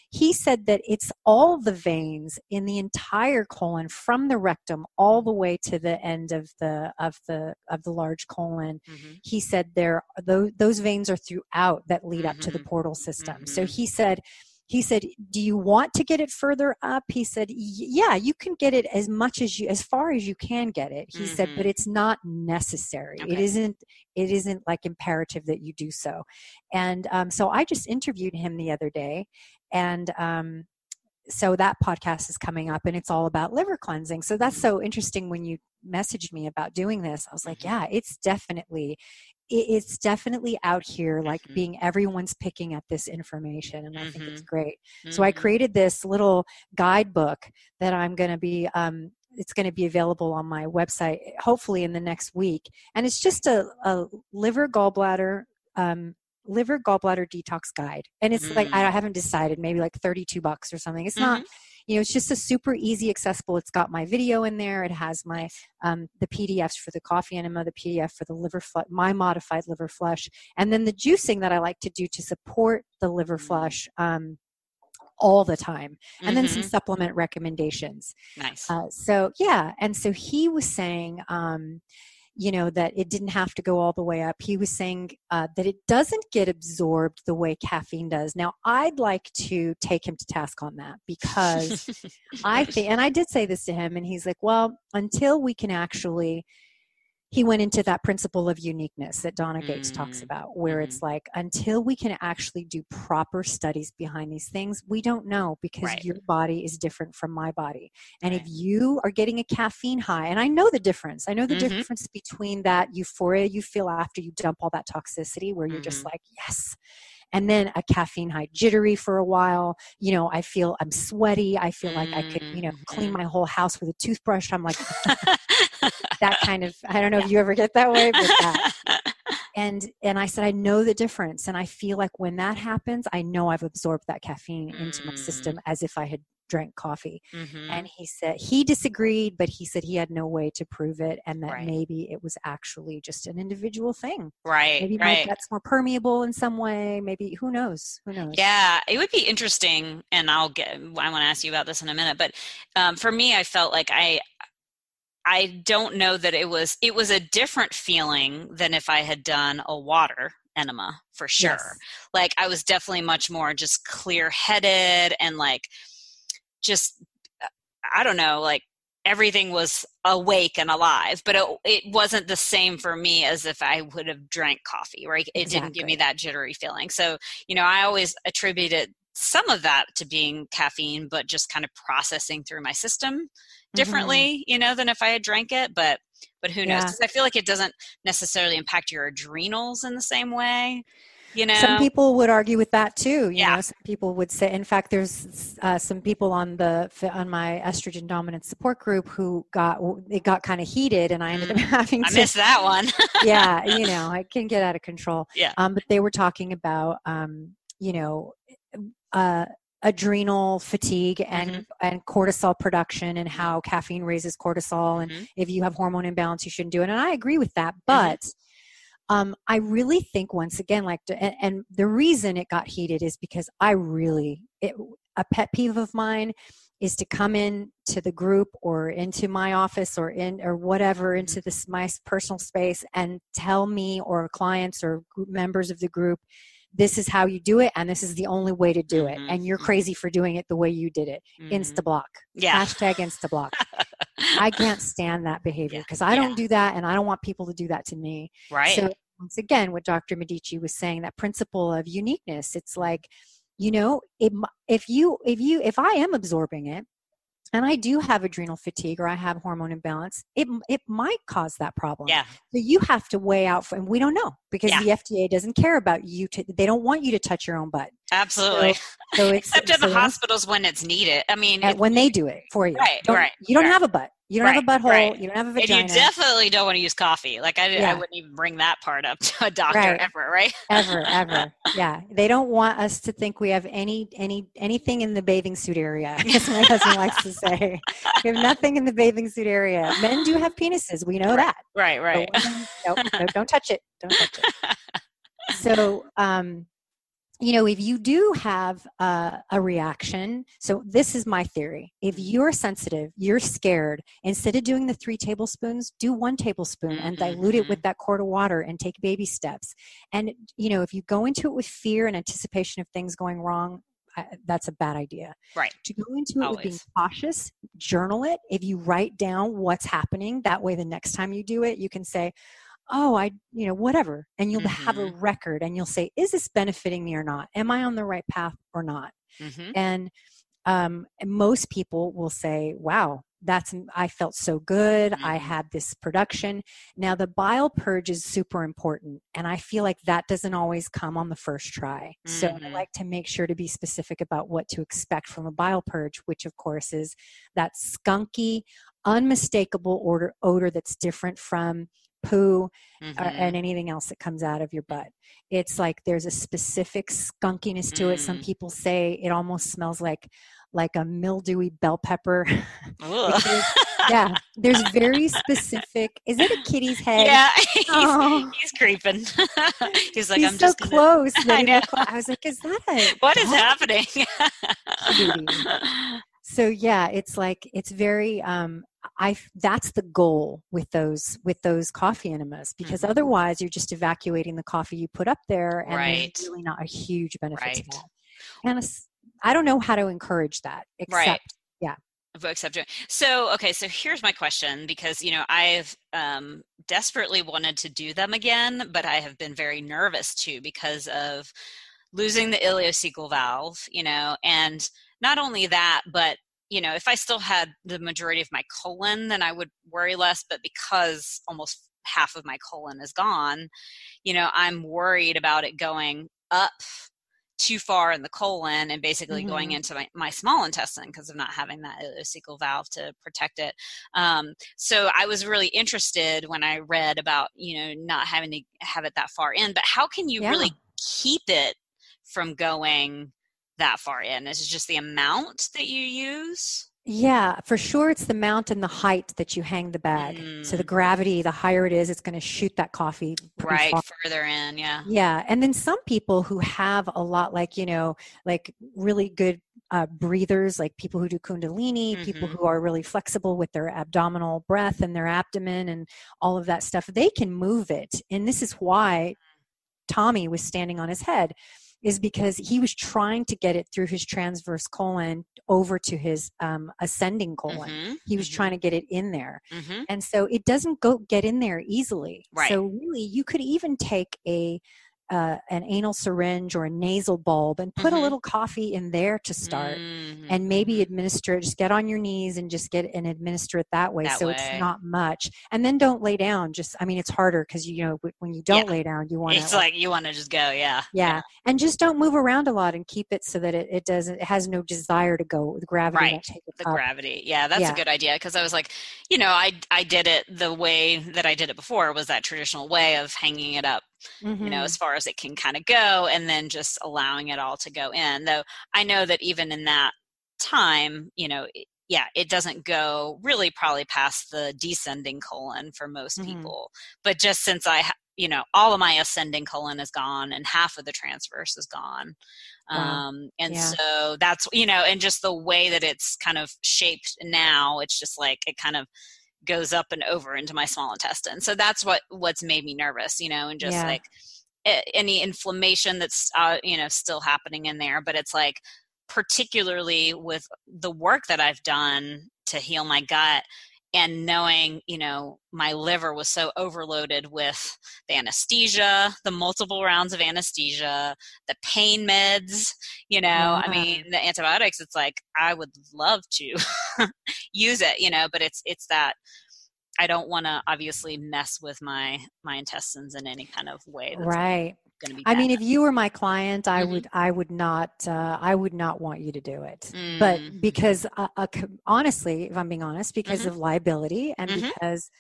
he said that it's all the veins in the entire colon, from the rectum all the way to the end of the of the of the large colon. Mm-hmm. He said there those those veins are throughout that lead mm-hmm. up to the portal system. Mm-hmm. So he said. He said, do you want to get it further up? He said, yeah, you can get it as much as you, as far as you can get it. He mm-hmm. said, but it's not necessary. Okay. It isn't, it isn't like imperative that you do so. And um, so I just interviewed him the other day, and um, so that podcast is coming up, and it's all about liver cleansing. So that's so interesting. When you messaged me about doing this, I was like, yeah, it's definitely It's definitely out here, like mm-hmm. being everyone's picking at this information, and I mm-hmm. think it's great. Mm-hmm. So I created this little guidebook that I'm going to be, um, it's going to be available on my website, hopefully in the next week. And it's just a, a liver gallbladder, um, liver gallbladder detox guide. And it's mm-hmm. like, I haven't decided, maybe like thirty-two bucks or something. It's mm-hmm. not, you know, it's just a super easy accessible. It's got my video in there. It has my, um, the P D Fs for the coffee enema, the P D F for the liver, fl- my modified liver flush, and then the juicing that I like to do to support the liver flush, um, all the time. And mm-hmm. then some supplement recommendations. Nice. Uh, so yeah. And so he was saying, um, you know, that it didn't have to go all the way up. He was saying uh, that it doesn't get absorbed the way caffeine does. Now, I'd like to take him to task on that because I think, and I did say this to him, and he's like, well, until we can actually, he went into that principle of uniqueness that Donna Gates mm. talks about, where mm. it's like, until we can actually do proper studies behind these things, we don't know, because right. your body is different from my body. And right. if you are getting a caffeine high, and I know the difference, I know the mm-hmm. difference between that euphoria you feel after you dump all that toxicity, where you're mm-hmm. just like, yes. And then a caffeine high, jittery for a while. You know, I feel I'm sweaty. I feel like I could, you know, clean my whole house with a toothbrush. I'm like, that kind of, I don't know yeah. if you ever get that way, but that. And, and I said, I know the difference. And I feel like when that happens, I know I've absorbed that caffeine into my system as if I had drank coffee. Mm-hmm. And he said, he disagreed, but he said he had no way to prove it. And that right. maybe it was actually just an individual thing. Right. Maybe right. my gut's more permeable in some way. Maybe, who knows? Who knows? Yeah. It would be interesting. And I'll get, I want to ask you about this in a minute, but um, for me, I felt like I, I don't know that it was, it was a different feeling than if I had done a water enema for sure. Yes. Like I was definitely much more just clear headed and like, just, I don't know, like everything was awake and alive, but it, it wasn't the same for me as if I would have drank coffee, right? It exactly. didn't give me that jittery feeling. So, you know, I always attributed some of that to being caffeine, but just kind of processing through my system differently, mm-hmm. you know, than if I had drank it, but, but who knows? Yeah. 'Cause I feel like it doesn't necessarily impact your adrenals in the same way. You know, some people would argue with that too. You yeah. know, some people would say, in fact, there's uh, some people on the, on my estrogen dominant support group who got, it got kind of heated and I ended up having I to miss that one. yeah. You know, I can get out of control. Yeah. Um, but they were talking about, um, you know, uh, adrenal fatigue and, mm-hmm. and cortisol production and how caffeine raises cortisol. And mm-hmm. if you have hormone imbalance, you shouldn't do it. And I agree with that, but mm-hmm. Um, I really think once again, like, and, and the reason it got heated is because I really, it, a pet peeve of mine is to come in to the group or into my office or in, or whatever, into this, my personal space and tell me or clients or group members of the group, this is how you do it. And this is the only way to do it. Mm-hmm. And you're crazy for doing it the way you did it. Mm-hmm. Instablock. Yeah. Hashtag Instablock. I can't stand that behavior because yeah. I yeah. don't do that. And I don't want people to do that to me. Right. So once again, what Doctor Medici was saying, that principle of uniqueness, it's like, you know, it, if you, if you, if I am absorbing it, and I do have adrenal fatigue or I have hormone imbalance, it it might cause that problem. Yeah. So you have to weigh out, for, and we don't know because yeah. the F D A doesn't care about you. To, they don't want you to touch your own butt. Absolutely. So, so it's, except at so the hospitals when it's needed. I mean. It, when they do it for you. Right, don't, right. You don't right. have a butt. You don't right, have a butthole. Right. You don't have a vagina. And you definitely don't want to use coffee. Like I, yeah. I wouldn't even bring that part up to a doctor right. ever, right? Ever, ever. Yeah. They don't want us to think we have any, any, anything in the bathing suit area, as my husband likes to say. We have nothing in the bathing suit area. Men do have penises. We know right, that. Right, right. Women, no, no, don't touch it. Don't touch it. So, um, you know, if you do have uh, a reaction, so this is my theory. If you're sensitive, you're scared, instead of doing the three tablespoons, do one tablespoon mm-hmm. and dilute it with that quart of water and take baby steps. And, you know, if you go into it with fear and anticipation of things going wrong, I, that's a bad idea. Right. To go into it Always. with being cautious, journal it. If you write down what's happening, that way the next time you do it, you can say, oh, I, you know, whatever. And you'll mm-hmm. have a record and you'll say, is this benefiting me or not? Am I on the right path or not? Mm-hmm. And, um, most people will say, wow, that's, I felt so good. Mm-hmm. I had this production. Now the bile purge is super important. And I feel like that doesn't always come on the first try. Mm-hmm. So I like to make sure to be specific about what to expect from a bile purge, which of course is that skunky, unmistakable odor, odor that's different from poo mm-hmm. or, and anything else that comes out of your butt. It's like there's a specific skunkiness to mm-hmm. it. Some people say it almost smells like like a mildewy bell pepper. Because, yeah, there's very specific. Is it a kitty's head? Yeah, he's, oh. he's creeping. He's like, he's I'm so just close. I, know. I was like, is that a what is happening? So yeah, it's like it's very. Um, I that's the goal with those with those coffee enemas, because mm-hmm. otherwise you're just evacuating the coffee you put up there, and right. there's really not a huge benefit right. to that. And I don't know how to encourage that, except right. yeah. Except so okay, so here's my question, because you know I've um, desperately wanted to do them again, but I have been very nervous too because of losing the ileocecal valve, you know, and not only that, but you know, if I still had the majority of my colon, then I would worry less. But because almost half of my colon is gone, you know, I'm worried about it going up too far in the colon and basically mm-hmm. going into my, my small intestine because of not having that ileocecal valve to protect it. Um, so I was really interested when I read about, you know, not having to have it that far in, but how can you yeah. really keep it from going that far in? Is it just the amount that you use? Yeah, for sure. It's the amount and the height that you hang the bag. Mm. So the gravity, the higher it is, it's going to shoot that coffee right far. further in. Yeah. Yeah. And then some people who have a lot, like, you know, like really good uh, breathers, like people who do Kundalini, mm-hmm. people who are really flexible with their abdominal breath and their abdomen and all of that stuff, they can move it. And this is why Tommy was standing on his head, is because he was trying to get it through his transverse colon over to his um, ascending colon. Mm-hmm, he was mm-hmm. trying to get it in there. Mm-hmm. And so it doesn't go get in there easily. Right. So really, you could even take a uh, an anal syringe or a nasal bulb and put mm-hmm. a little coffee in there to start mm-hmm. and maybe administer it. Just get on your knees and just get and administer it that way. That so way. It's not much. And then don't lay down. Just, I mean, it's harder because, you know, when you don't yeah. lay down, you want to, it's like, like you want to just go. Yeah. yeah. Yeah. And just don't move around a lot and keep it so that it, it doesn't, it has no desire to go with gravity. Right. Take it the up. Gravity. Yeah. That's yeah. a good idea. Cause I was like, you know, I, I did it the way that I did it before was that traditional way of hanging it up. Mm-hmm. You know, as far as it can kind of go, and then just allowing it all to go in. Though I know that even in that time, you know, it, yeah, it doesn't go really probably past the descending colon for most mm-hmm. people. But just since I, you know, all of my ascending colon is gone and half of the transverse is gone. Wow. Um, and yeah. so that's, you know, and just the way that it's kind of shaped now, it's just like it kind of goes up and over into my small intestine. So that's what, what's made me nervous, you know, and just yeah. like any inflammation that's, uh, you know, still happening in there. But it's like, particularly with the work that I've done to heal my gut and knowing, you know, my liver was so overloaded with the anesthesia, the multiple rounds of anesthesia, the pain meds, you know, yeah. I mean, the antibiotics, it's like, I would love to use it, you know, but it's, it's that I don't want to obviously mess with my, my intestines in any kind of way. That's right. Going to be bad. I mean, if you were my client, I mm-hmm. would, I would not, uh, I would not want you to do it, mm-hmm. but because uh, uh, honestly, if I'm being honest, because mm-hmm. of liability and mm-hmm. because,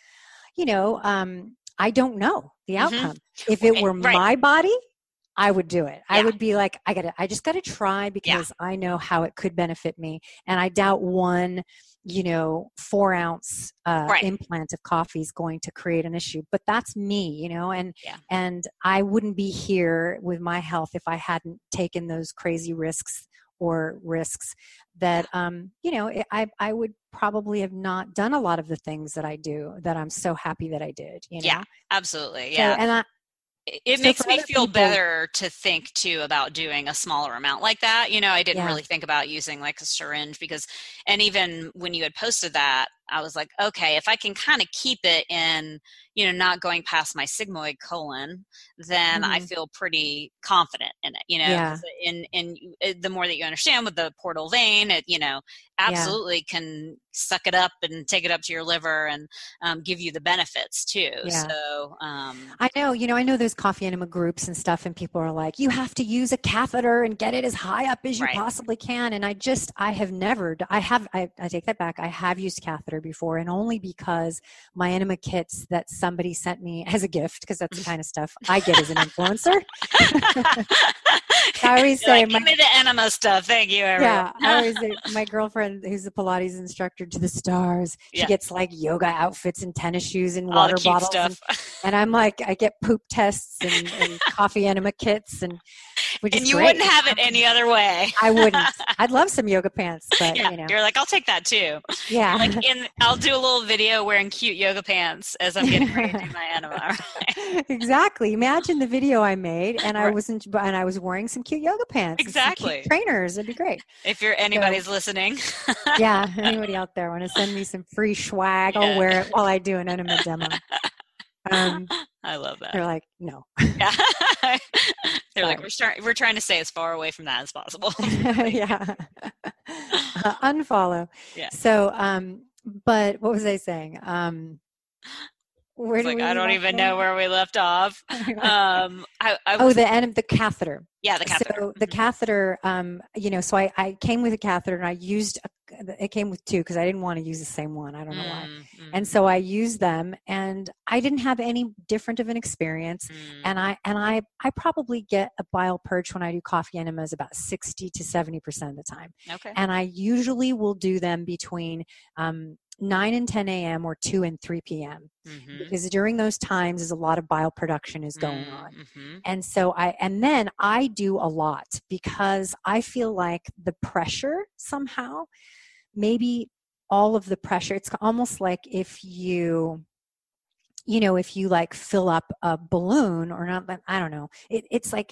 you know, um, I don't know the outcome. Mm-hmm. If it were right. my body, I would do it. Yeah. I would be like, I gotta, I just gotta try because yeah. I know how it could benefit me. And I doubt one, you know, four ounce uh, right. implant of coffee is going to create an issue, but that's me, you know, and, yeah. and I wouldn't be here with my health if I hadn't taken those crazy risks or risks that, um, you know, I, I would probably have not done a lot of the things that I do that I'm so happy that I did. You know? Yeah, absolutely. Yeah. So, and I, It so makes me feel people, better to think too about doing a smaller amount like that. You know, I didn't yeah. really think about using like a syringe because, and even when you had posted that, I was like, okay, if I can kind of keep it in, you know, not going past my sigmoid colon, then mm-hmm. I feel pretty confident in it, you know, yeah. in, in the more that you understand with the portal vein, it, you know, absolutely yeah. can suck it up and take it up to your liver and um, give you the benefits too. Yeah. So um, I know, you know, I know there's coffee enema groups and stuff and people are like, you have to use a catheter and get it as high up as you right. possibly can. And I just, I have never, I have, I, I take that back. I have used catheters. powder before, and only because my enema kits that somebody sent me as a gift, because that's the kind of stuff I get as an influencer. I always say, like, my, give me the enema stuff. Thank you, everyone. Yeah, I always say, my girlfriend, who's a Pilates instructor to the stars, yeah. she gets like yoga outfits and tennis shoes and water bottles. And, and I'm like, I get poop tests and, and coffee enema kits, and which and is you great. Wouldn't have it any other way. I wouldn't. I'd love some yoga pants, but yeah, you know. You're like, I'll take that too. Yeah. Like, in, I'll do a little video wearing cute yoga pants as I'm getting ready to do my enema. Right? Exactly. Imagine the video I made, and I wasn't, and I was wearing some cute yoga pants. Exactly. Trainers. It'd be great. If you're anybody's so, listening. Yeah. Anybody out there want to send me some free swag? Yeah. I'll wear it while I do an enema demo. Um, I love that. They're like, no. Yeah. They're Sorry. Like, we're starting, we're trying to stay as far away from that as possible. Yeah. Uh, unfollow. Yeah. So, um, but what was I saying? Um, where do like, we I don't even off? know where we left off. Um, I, I was, oh, the end of the catheter. Yeah, the catheter. So the catheter, um, you know, so I, I came with a catheter, and I used, a, it came with two because I didn't want to use the same one. I don't know mm, why. Mm. And so I used them, and I didn't have any different of an experience. Mm. And I and I, I probably get a bile purge when I do coffee enemas about sixty to seventy percent of the time. Okay. And I usually will do them between um, nine and ten a.m. or two and three p.m. Mm-hmm. Because during those times is a lot of bile production is going on. Mm-hmm. And so I, and then I do a lot because I feel like the pressure somehow, maybe all of the pressure, it's almost like if you, you know, if you like fill up a balloon or not, I don't know. It, it's like,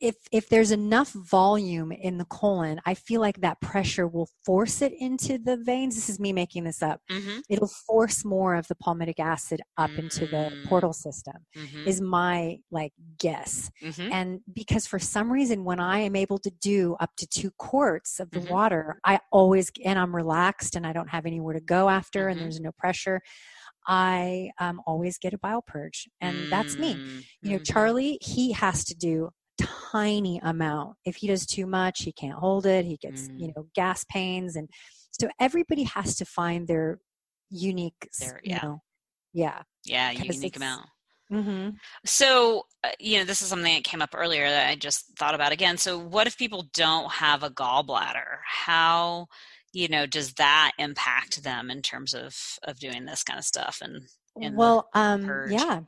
If if there's enough volume in the colon, I feel like that pressure will force it into the veins. This is me making this up. Mm-hmm. It'll force more of the palmitic acid up mm-hmm. into the portal system mm-hmm. is my like guess. Mm-hmm. And because for some reason, when I am able to do up to two quarts of the mm-hmm. water, I always, and I'm relaxed and I don't have anywhere to go after mm-hmm. and there's no pressure. I um, always get a bile purge, and mm-hmm. that's me. You know, mm-hmm. Charlie, he has to do tiny amount. If he does too much, he can't hold it. He gets, mm. you know, gas pains. And so everybody has to find their unique, their, yeah. you know, yeah. Yeah. Unique amount. Mm-hmm. So, uh, you know, this is something that came up earlier that I just thought about again. So what if people don't have a gallbladder? How, you know, does that impact them in terms of, of doing this kind of stuff? And, and well, um, purge? yeah.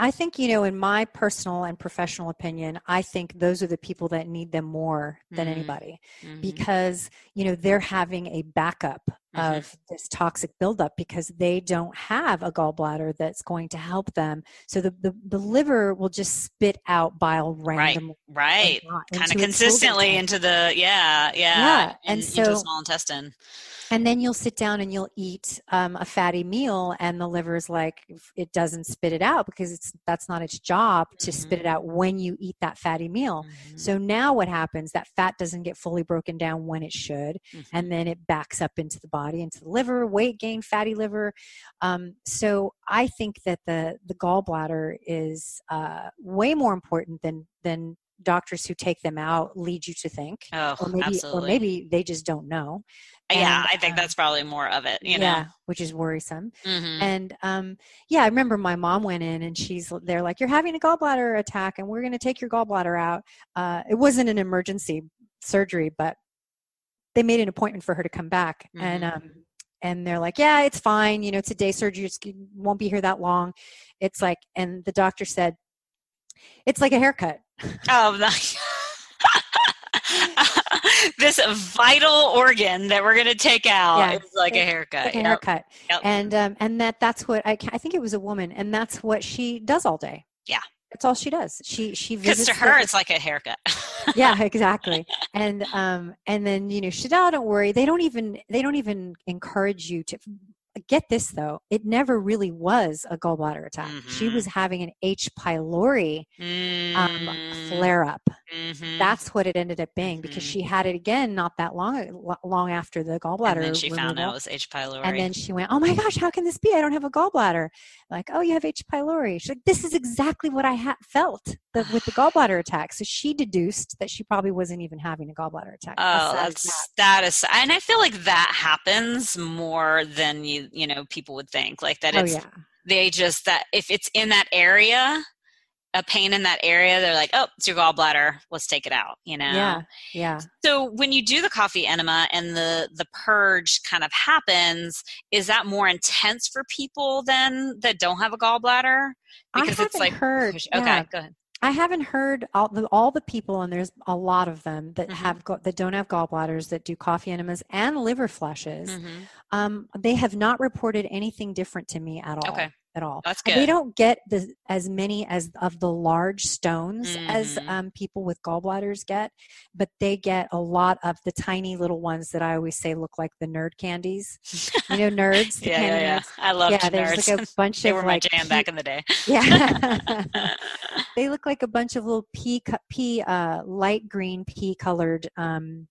I think, you know, in my personal and professional opinion, I think those are the people that need them more than mm-hmm. anybody mm-hmm. because, you know, they're having a backup mm-hmm. of this toxic buildup because they don't have a gallbladder that's going to help them. So the, the, the liver will just spit out bile randomly. Right. right. Kind of consistently into the, yeah, yeah. yeah. And, and so, into the small intestine. And then you'll sit down and you'll eat um, a fatty meal, and the liver's like, it doesn't spit it out because it's, that's not its job to mm-hmm. spit it out when you eat that fatty meal. Mm-hmm. So now what happens, that fat doesn't get fully broken down when it should. Mm-hmm. And then it backs up into the body, into the liver, weight gain, fatty liver. Um, so I think that the, the gallbladder is uh, way more important than, than, doctors who take them out lead you to think, oh, or maybe, absolutely. or maybe they just don't know. And, yeah. I think um, that's probably more of it, you know, yeah, which is worrisome. Mm-hmm. And, um, yeah, I remember my mom went in and she's, they're like, you're having a gallbladder attack and we're going to take your gallbladder out. Uh, it wasn't an emergency surgery, but they made an appointment for her to come back. Mm-hmm. And, um, and they're like, yeah, it's fine. You know, it's a day surgery. It's, it won't be here that long. It's like, and the doctor said, it's like a haircut. Oh, no. This vital organ that we're going to take out yeah. is like it, a haircut. Like a yep. haircut. Yep. And um, and that that's what I I think it was a woman, and that's what she does all day. Yeah. That's all she does. She she visits. Because to her, her, it's like a haircut. Yeah, exactly. And um and then you know she oh, don't worry. They don't even they don't even encourage you to. Get this though, it never really was a gallbladder attack. Mm-hmm. She was having an H. pylori mm-hmm. um, flare up. Mm-hmm. That's what it ended up being, because mm-hmm. she had it again not that long long after the gallbladder. And then she removal. found out it was H. pylori. And then she went, oh my gosh, how can this be? I don't have a gallbladder. Like, oh, you have H. pylori. She's like, this is exactly what I ha- felt the, with the gallbladder attack. So she deduced that she probably wasn't even having a gallbladder attack. Oh, that's, that's that is, and I feel like that happens more than you you know people would think. Like that, it's oh, yeah. they just that if it's in that area. A pain in that area, they're like, oh, it's your gallbladder. Let's take it out, you know? Yeah, yeah. So when you do the coffee enema and the, the purge kind of happens, is that more intense for people then that don't have a gallbladder? Because I haven't it's like, heard. Okay, yeah. Go ahead. I haven't heard all the, all the people, and there's a lot of them that mm-hmm. have that don't have gallbladders that do coffee enemas and liver flushes. Mm-hmm. Um, they have not reported anything different to me at all. Okay. At all. That's good. They don't get the, as many as of the large stones mm. as um, people with gallbladders get, but they get a lot of the tiny little ones that I always say look like the nerd candies. You know, nerds. yeah, yeah, yeah. Nerds. I love yeah, nerds. There's like a bunch they of were my like, jam pea, back in the day. yeah, they look like a bunch of little pea, pea, uh, light green pea colored. Um,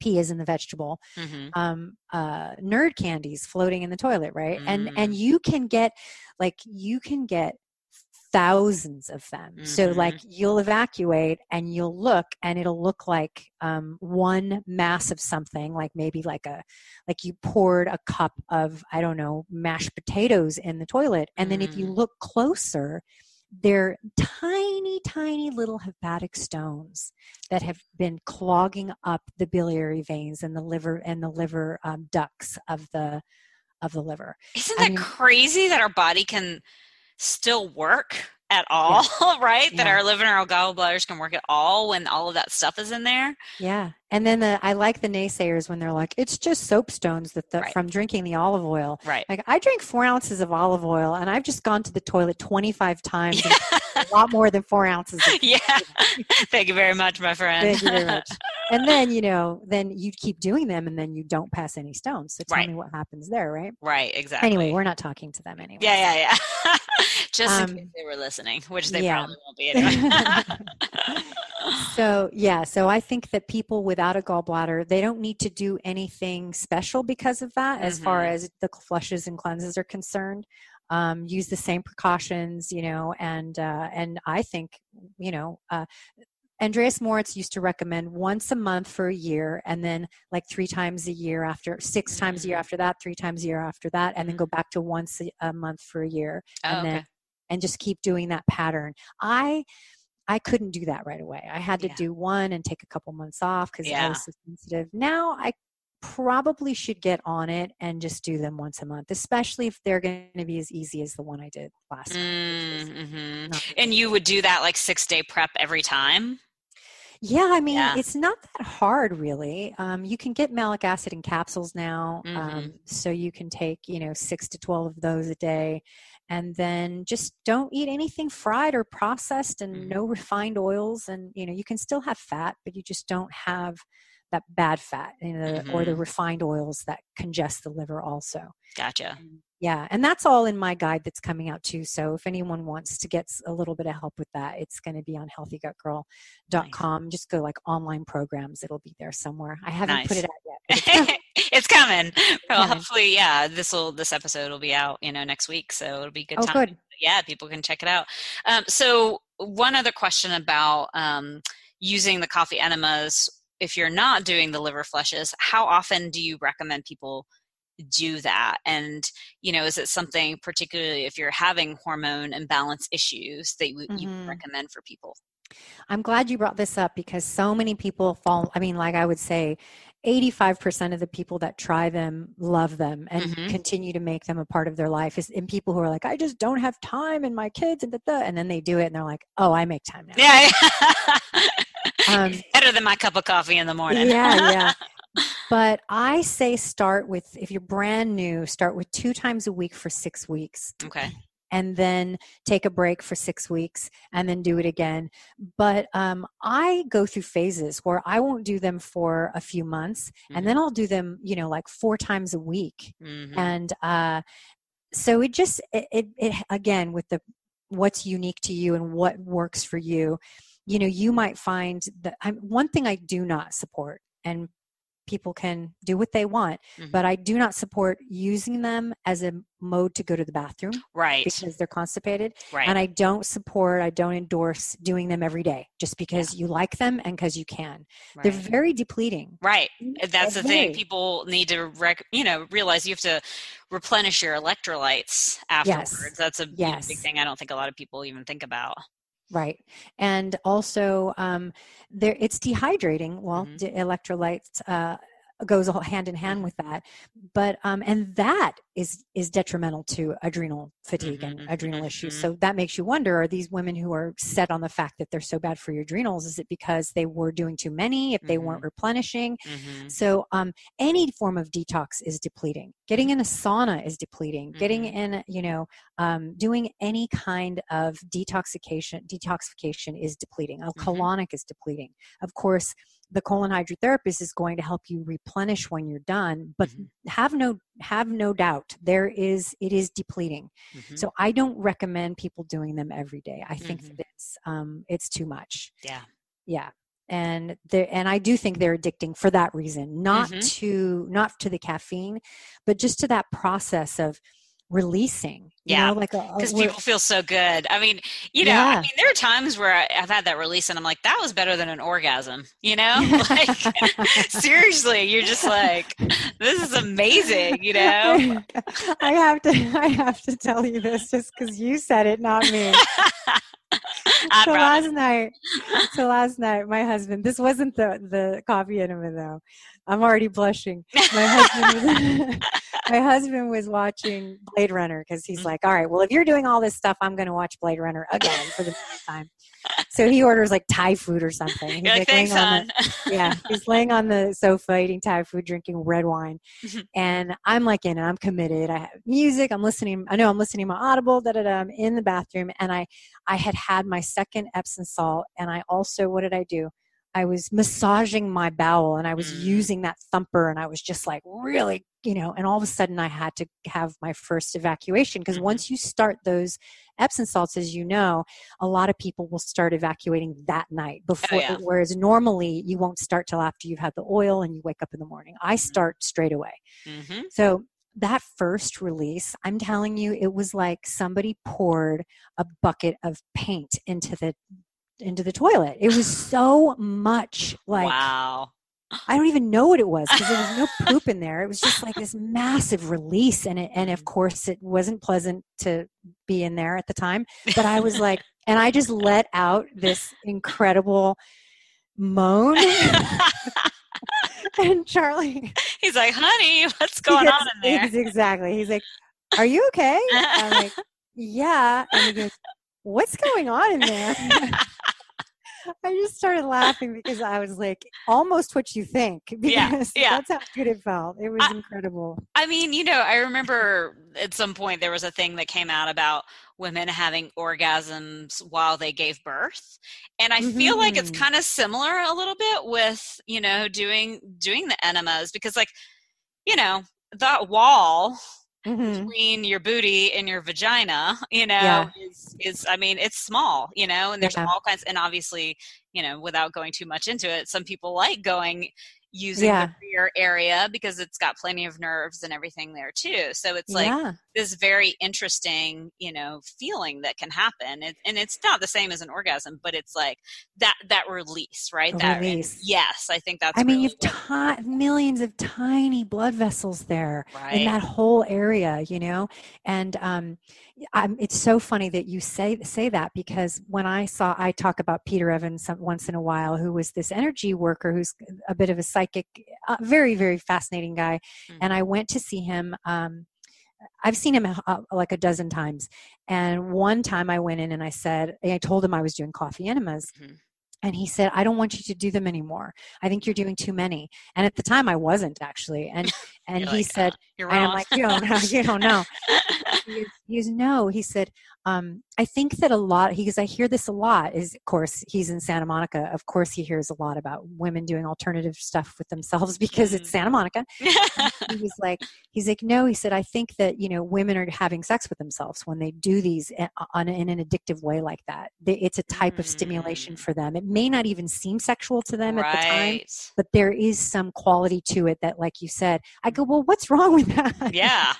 Pea is in the vegetable, mm-hmm. um, uh, nerd candies floating in the toilet, right? Mm. And and you can get, like, you can get thousands of them. Mm-hmm. So, like, you'll evacuate and you'll look, and it'll look like um, one mass of something, like maybe like a, like you poured a cup of, I don't know, mashed potatoes in the toilet. And mm-hmm. then if you look closer, they're tiny, tiny little hepatic stones that have been clogging up the biliary veins and the liver and the liver um, ducts of the of the liver. Isn't that I mean, crazy that our body can still work at all, yeah. right? Yeah. That our liver and our gallbladders can work at all when all of that stuff is in there. Yeah. And then the, I like the naysayers when they're like, it's just soapstones that the, right. from drinking the olive oil. Right. Like, I drink four ounces of olive oil and I've just gone to the toilet twenty-five times. Yeah. A lot more than four ounces. Of yeah. Thank you very much, my friend. Thank you very much. And then, you know, then you keep doing them and then you don't pass any stones. So tell right. me what happens there, right? Right. Exactly. Anyway, we're not talking to them anyway. Yeah. Yeah. Yeah. Just um, in case they were listening, which they yeah. probably won't be anyway. So, yeah. So I think that people without a gallbladder, they don't need to do anything special because of that, mm-hmm. as far as the flushes and cleanses are concerned. Um, use the same precautions, you know, and, uh, and I think, you know, uh, Andreas Moritz used to recommend once a month for a year, and then like three times a year after, six mm-hmm. times a year after that, three times a year after that, and then go back to once a, a month for a year, oh, and then, okay. and just keep doing that pattern. I, I couldn't do that right away. I had to yeah. do one and take a couple months off because yeah. I was so sensitive. Now I probably should get on it and just do them once a month, especially if they're going to be as easy as the one I did last mm, month. Mm-hmm. And you would do that like six day prep every time? Yeah. I mean, yeah. it's not that hard really. Um, you can get malic acid in capsules now. Mm-hmm. Um, so you can take, you know, six to twelve of those a day, and then just don't eat anything fried or processed, and mm-hmm. no refined oils. And, you know, you can still have fat, but you just don't have that bad fat, you know, mm-hmm. or the refined oils that congest the liver also. Gotcha. Yeah. And that's all in my guide that's coming out too. So if anyone wants to get a little bit of help with that, it's going to be on healthy gut girl dot com. Nice. Just go like online programs. It'll be there somewhere. I haven't nice. put it out yet. It's coming. Well, yeah. Hopefully, yeah, this will, this episode will be out, you know, next week. So it'll be good oh, time. Good. Yeah. People can check it out. Um, so one other question about um, using the coffee enemas. If you're not doing the liver flushes, how often do you recommend people do that? And, you know, is it something particularly if you're having hormone imbalance issues that you, mm-hmm. you recommend for people? I'm glad you brought this up because so many people fall. I mean, like I would say eighty-five percent of the people that try them love them and mm-hmm. continue to make them a part of their life is in people who are like, I just don't have time and my kids and da, da, and then they do it and they're like, oh, I make time now. Yeah. yeah. Um, better than my cup of coffee in the morning. yeah, yeah. But I say start with, if you're brand new, start with two times a week for six weeks. Okay. And then take a break for six weeks and then do it again. But um, I go through phases where I won't do them for a few months mm-hmm. and then I'll do them, you know, like four times a week. Mm-hmm. And uh, so it just, it, it, it again, with the what's unique to you and what works for you. you know, you might find that I'm, one thing I do not support, and people can do what they want, mm-hmm. but I do not support using them as a mode to go to the bathroom, right? Because they're constipated, right? And I don't support, I don't endorse doing them every day just because yeah. you like them and because you can. Right. They're very depleting, right? That's every the thing. Day. People need to, rec- you know, realize you have to replenish your electrolytes afterwards. Yes. That's a yes. big thing. I don't think a lot of people even think about. Right. And also, um, there it's dehydrating. Well, mm-hmm. de- electrolytes uh, goes all hand in hand mm-hmm. with that. But, um, and that is, is detrimental to adrenal fatigue mm-hmm. and adrenal mm-hmm. issues. So that makes you wonder, are these women who are set on the fact that they're so bad for your adrenals, is it because they were doing too many, if they mm-hmm. weren't replenishing? Mm-hmm. So um, any form of detox is depleting. Getting in a sauna is depleting. Mm-hmm. Getting in, you know, um, doing any kind of detoxification, detoxification is depleting. A colonic mm-hmm. is depleting. Of course, the colon hydrotherapist is going to help you replenish when you're done, but mm-hmm. have no have no doubt there is it is depleting. Mm-hmm. So I don't recommend people doing them every day. I think mm-hmm. that it's um, it's too much. Yeah, yeah, and the and I do think they're addicting for that reason, not mm-hmm. to not to the caffeine, but just to that process of releasing. You yeah, because like people feel so good. I mean, you know, yeah. I mean, there are times where I, I've had that release and I'm like, that was better than an orgasm, you know? Like, seriously, you're just like, this is amazing, you know? I have to, I have to tell you this just because you said it, not me. I so promise. last night, so last night, my husband, this wasn't the, the coffee enema though. I'm already blushing. My husband, my husband was watching Blade Runner because he's mm-hmm. like, all right, well, if you're doing all this stuff, I'm going to watch Blade Runner again for the next time. So he orders like Thai food or something. He's like, like, thanks, on the, yeah, he's laying on the sofa eating Thai food, drinking red wine, mm-hmm. and I'm like in it. I'm committed. I have music. I'm listening. I know I'm listening to my Audible. Da da da. I'm in the bathroom, and I I had had my second Epsom salt, and I also what did I do? I was massaging my bowel, and I was mm. using that thumper, and I was just like really, you know, and all of a sudden I had to have my first evacuation because mm-hmm. once you start those Epsom salts, as you know, a lot of people will start evacuating that night before, oh, yeah. whereas normally you won't start till after you've had the oil and you wake up in the morning. I start mm-hmm. straight away. Mm-hmm. So that first release, I'm telling you, it was like somebody poured a bucket of paint into the into the toilet. It was so much like, wow. I don't even know what it was because there was no poop in there. It was just like this massive release. And it, and of course it wasn't pleasant to be in there at the time, but I was like, and I just let out this incredible moan. And Charlie, he's like, honey, what's going gets, on in there? He's exactly. He's like, are you okay? I'm like, yeah. And he goes, what's going on in there? I just started laughing because I was like, almost what you think. Because yeah, yeah. that's how good it felt. It was I, incredible. I mean, you know, I remember at some point there was a thing that came out about women having orgasms while they gave birth. And I mm-hmm. feel like it's kind of similar a little bit with, you know, doing doing the enemas because like, you know, that wall mm-hmm. between your booty and your vagina, you know, yeah. is, is, I mean, it's small, you know, and there's yeah. all kinds, and obviously, you know, without going too much into it, some people like going, using yeah. the rear area because it's got plenty of nerves and everything there too. So it's like yeah. this very interesting, you know, feeling that can happen. It, and it's not the same as an orgasm, but it's like that, that release, right? That release. Yes. I think that's, I mean, really you've ti- millions of tiny blood vessels there right. in that whole area, you know? And, um, I'm, it's so funny that you say, say that because when I saw, I talk about Peter Evans some, once in a while, who was this energy worker, who's a bit of a psychic, uh, very, very fascinating guy. Mm-hmm. And I went to see him. Um, I've seen him uh, like a dozen times. And one time I went in and I said, I told him I was doing coffee enemas. Mm-hmm. And he said, I don't want you to do them anymore. I think you're doing too many. And at the time I wasn't actually. And And You're he like, said, uh, you're wrong. And I'm like, you don't know. You don't know. He's, he's, no, he said, um, I think that a lot, he goes, I hear this a lot is, of course, he's in Santa Monica. Of course, he hears a lot about women doing alternative stuff with themselves because mm-hmm. it's Santa Monica. He was like, he's like, no, he said, I think that, you know, women are having sex with themselves when they do these on, in an addictive way like that. It's a type mm-hmm. of stimulation for them. It may not even seem sexual to them right. at the time, but there is some quality to it that, like you said, I go, well, what's wrong with that? Yeah.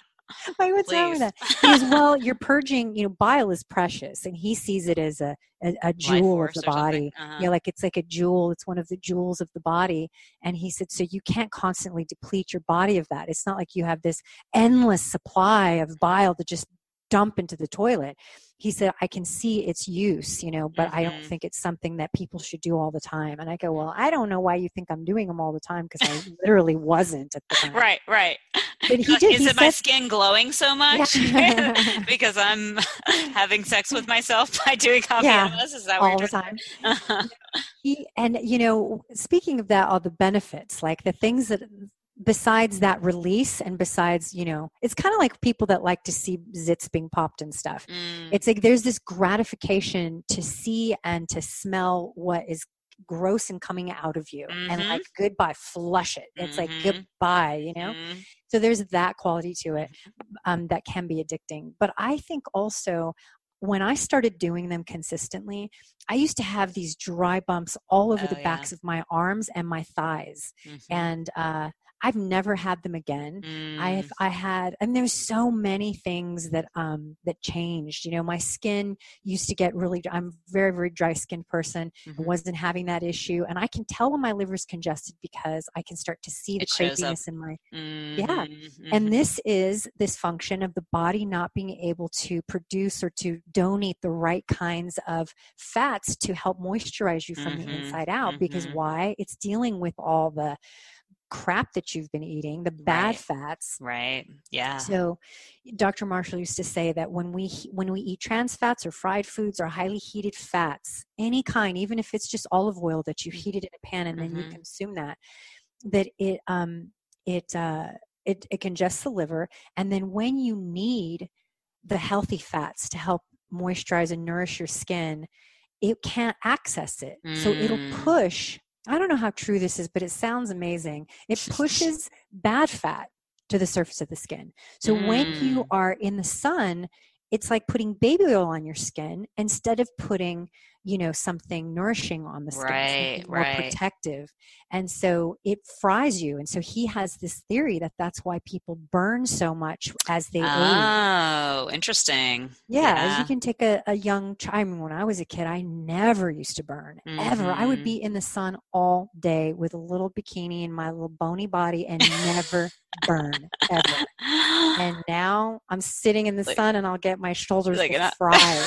Like, what's Please. wrong with that? He goes, well, you're purging, you know, bile is precious. And he sees it as a, a, a jewel of the body. Uh-huh. Yeah, like it's like a jewel. It's one of the jewels of the body. And he said, so you can't constantly deplete your body of that. It's not like you have this endless supply of bile to just dump into the toilet. He said, I can see its use, you know, but mm-hmm. I don't think it's something that people should do all the time. And I go, well, I don't know why you think I'm doing them all the time because I literally wasn't at the time. Right, right. But he did. Is he it said, my skin glowing so much yeah. because I'm having sex with myself by doing coffee yeah, and this? Is that all the time? he, and, you know, speaking of that, all the benefits, like the things that – besides that release and besides, you know, it's kind of like people that like to see zits being popped and stuff. Mm. It's like there's this gratification to see and to smell what is gross and coming out of you mm-hmm. and like, goodbye, flush it. It's mm-hmm. like, goodbye, you know? Mm-hmm. So there's that quality to it um, that can be addicting. But I think also when I started doing them consistently, I used to have these dry bumps all over oh, the backs yeah. of my arms and my thighs. Mm-hmm. And, uh, I've never had them again. Mm. I've, I had, and there's so many things that, um, that changed, you know, my skin used to get really, I'm a very, very dry skinned person. Mm-hmm. I wasn't having that issue. And I can tell when my liver's congested because I can start to see the crepiness in my, mm-hmm. yeah. And this is this function of the body not being able to produce or to donate the right kinds of fats to help moisturize you from mm-hmm. the inside out, mm-hmm. because why? It's dealing with all the crap that you've been eating, the bad right. fats. Right. Yeah. So Doctor Marshall used to say that when we, when we eat trans fats or fried foods or highly heated fats, any kind, even if it's just olive oil that you heated in a pan and mm-hmm. then you consume that, that it, um, it, uh, it, it congests the liver. And then when you need the healthy fats to help moisturize and nourish your skin, it can't access it. Mm. So it'll push, I don't know how true this is, but it sounds amazing. It pushes bad fat to the surface of the skin. So mm. when you are in the sun, it's like putting baby oil on your skin instead of putting, you know, something nourishing on the skin, right, more right. protective. And so it fries you. And so he has this theory that that's why people burn so much as they oh, age. Oh, interesting. Yeah, yeah. You can take a, a young child. I mean, when I was a kid, I never used to burn, mm-hmm. ever. I would be in the sun all day with a little bikini and my little bony body and never burn, ever. And now I'm sitting in the like, sun and I'll get my shoulders like fried.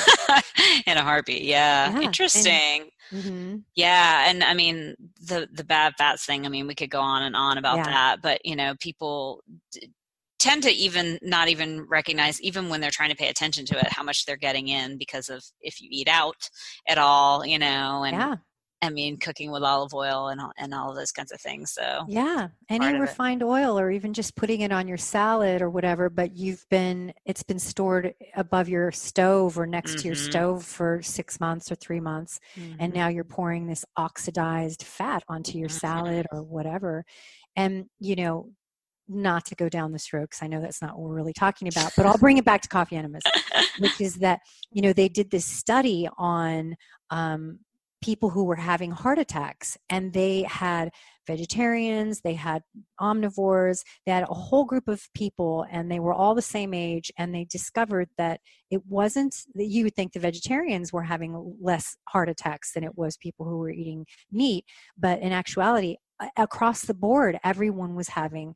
In a heartbeat, yeah. yeah. Interesting. And, mm-hmm. yeah, and I mean, the, the bad fats thing, I mean, we could go on and on about yeah. that, but, you know, people d- tend to even not even recognize, even when they're trying to pay attention to it, how much they're getting in because of if you eat out at all, you know, and yeah. I mean, cooking with olive oil and all, and all of those kinds of things. So yeah, any refined oil or even just putting it on your salad or whatever, but you've been, it's been stored above your stove or next mm-hmm. to your stove for six months or three months. Mm-hmm. And now you're pouring this oxidized fat onto your mm-hmm. salad or whatever. And, you know, not to go down this road because I know that's not what we're really talking about, but I'll bring it back to coffee enemas, which is that, you know, they did this study on, um, people who were having heart attacks, and they had vegetarians, they had omnivores, they had a whole group of people, and they were all the same age, and they discovered that it wasn't that you would think the vegetarians were having less heart attacks than it was people who were eating meat, but in actuality, across the board, everyone was having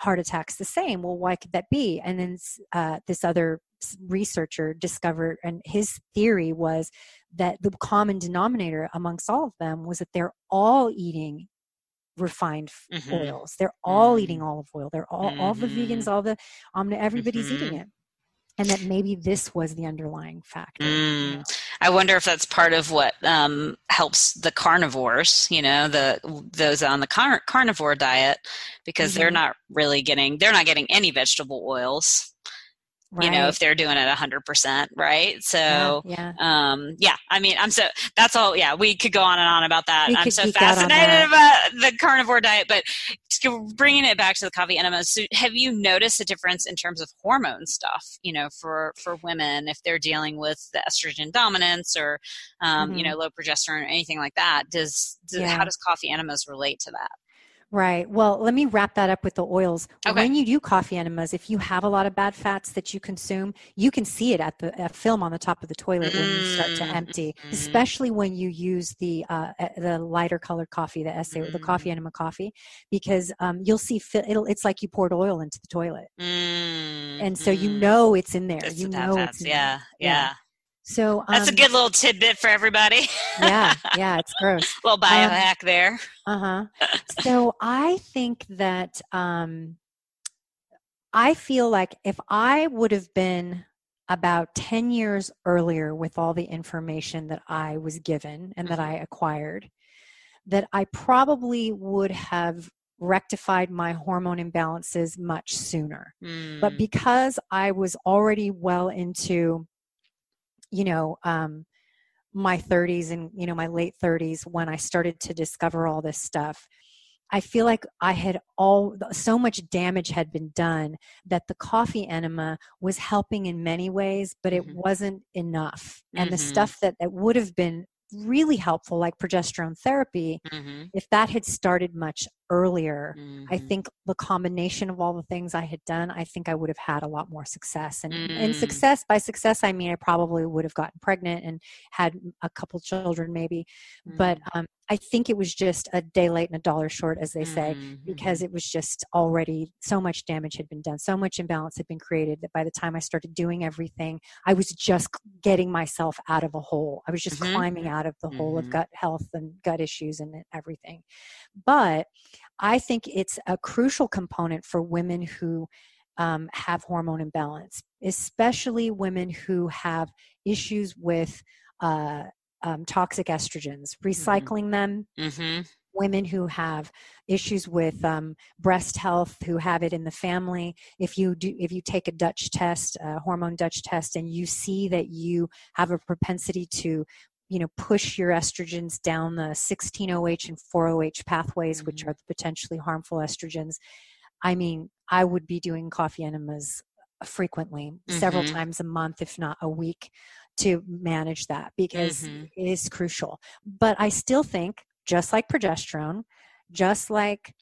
heart attacks the same. Well, why could that be? And then uh, this other researcher discovered, and his theory was that the common denominator amongst all of them was that they're all eating refined mm-hmm. oils. They're all mm-hmm. eating olive oil. They're all, mm-hmm. all the vegans, all the, um, everybody's mm-hmm. eating it. and that maybe this was the underlying factor. Mm. You know? I wonder if that's part of what um, helps the carnivores, you know, the those on the car- carnivore diet, because mm-hmm. they're not really getting, they're not getting any vegetable oils, right. you know, if they're doing it one hundred percent, right? So, yeah, yeah. Um, yeah, I mean, I'm so, that's all, yeah, we could go on and on about that. We I'm so fascinated about the carnivore diet, but bringing it back to the coffee enemas, so have you noticed a difference in terms of hormone stuff, you know, for, for women, if they're dealing with the estrogen dominance or, um, mm-hmm. you know, low progesterone or anything like that? Does, does yeah. how does coffee enemas relate to that? Right. Well, let me wrap that up with the oils. Okay. When you do coffee enemas, if you have a lot of bad fats that you consume, you can see it at the a film on the top of the toilet when you start to empty, especially when you use the uh, the lighter colored coffee, the S A, the coffee enema coffee, because um, you'll see fi- it'll, it's like you poured oil into the toilet. Mm, and so mm. you know it's in there. It's you know it's in yeah, there. Yeah. Yeah. So um, that's a good little tidbit for everybody. yeah, yeah, it's gross. A little biohack um, there. Uh huh. So I think that um, I feel like if I would have been about ten years earlier with all the information that I was given and mm-hmm. that I acquired, that I probably would have rectified my hormone imbalances much sooner. Mm. But because I was already well into you know, um, my thirties and, you know, my late thirties, when I started to discover all this stuff, I feel like I had all, so much damage had been done that the coffee enema was helping in many ways, but it mm-hmm. wasn't enough. And mm-hmm. the stuff that, that would have been really helpful, like progesterone therapy, mm-hmm. if that had started much earlier, mm-hmm. I think the combination of all the things I had done, I think I would have had a lot more success. And, mm-hmm. and success, by success, I mean I probably would have gotten pregnant and had a couple children maybe. Mm-hmm. But um, I think it was just a day late and a dollar short, as they say, mm-hmm. because it was just already so much damage had been done. So much imbalance had been created that by the time I started doing everything, I was just getting myself out of a hole. I was just mm-hmm. climbing out of the mm-hmm. hole of gut health and gut issues and everything. But I think it's a crucial component for women who um, have hormone imbalance, especially women who have issues with uh, um, toxic estrogens, recycling mm-hmm. them, mm-hmm. women who have issues with um, breast health, who have it in the family. If you do, if you take a Dutch test, a hormone Dutch test, and you see that you have a propensity to you know, push your estrogens down the sixteen O H and four O H pathways, mm-hmm. which are the potentially harmful estrogens. I mean, I would be doing coffee enemas frequently, mm-hmm. several times a month, if not a week, to manage that because mm-hmm. it is crucial. But I still think, just like progesterone, just like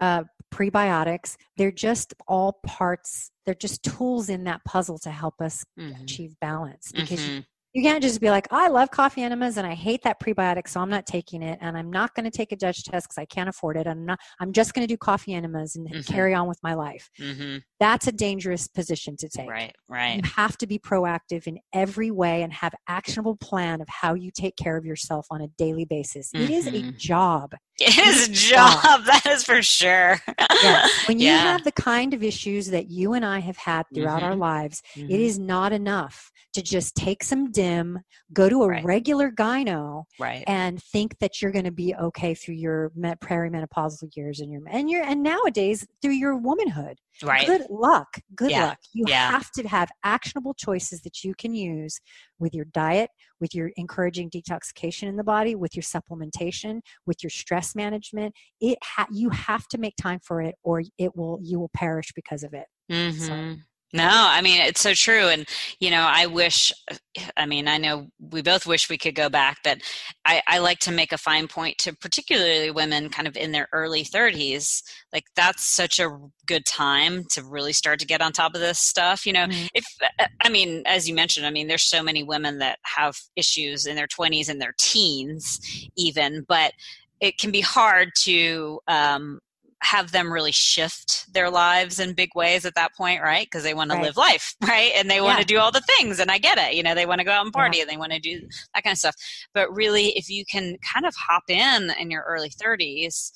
uh, prebiotics, they're just all parts, they're just tools in that puzzle to help us mm-hmm. achieve balance because mm-hmm. you You can't just be like, oh, I love coffee enemas and I hate that prebiotic, so I'm not taking it. And I'm not going to take a Dutch test because I can't afford it. I'm not, I'm just going to do coffee enemas and mm-hmm. carry on with my life. Mm-hmm. That's a dangerous position to take. Right, right. You have to be proactive in every way and have actionable plan of how you take care of yourself on a daily basis. Mm-hmm. It is a job. It is a job. That is for sure. Yes. When you yeah. have the kind of issues that you and I have had throughout mm-hmm. our lives, mm-hmm. it is not enough to just take some D I M, go to a right. regular gyno right. and think that you're going to be okay through your perimenopausal years and your, and your, and nowadays through your womanhood. Right. Good luck. Good yeah. luck. You yeah. have to have actionable choices that you can use with your diet, with your encouraging detoxification in the body, with your supplementation, with your stress management. It ha- you have to make time for it, or it will you will perish because of it. Mm-hmm. So. No, I mean, it's so true. And, you know, I wish, I mean, I know we both wish we could go back, but I, I like to make a fine point to particularly women kind of in their early thirties. Like that's such a good time to really start to get on top of this stuff. You know, mm-hmm. if, I mean, as you mentioned, I mean, there's so many women that have issues in their twenties and their teens even, but it can be hard to, um, have them really shift their lives in big ways at that point, right? Because they want right. to live life, right? And they want yeah. to do all the things, and I get it. You know, they want to go out and party yeah. and they want to do that kind of stuff. But really, if you can kind of hop in in your early thirties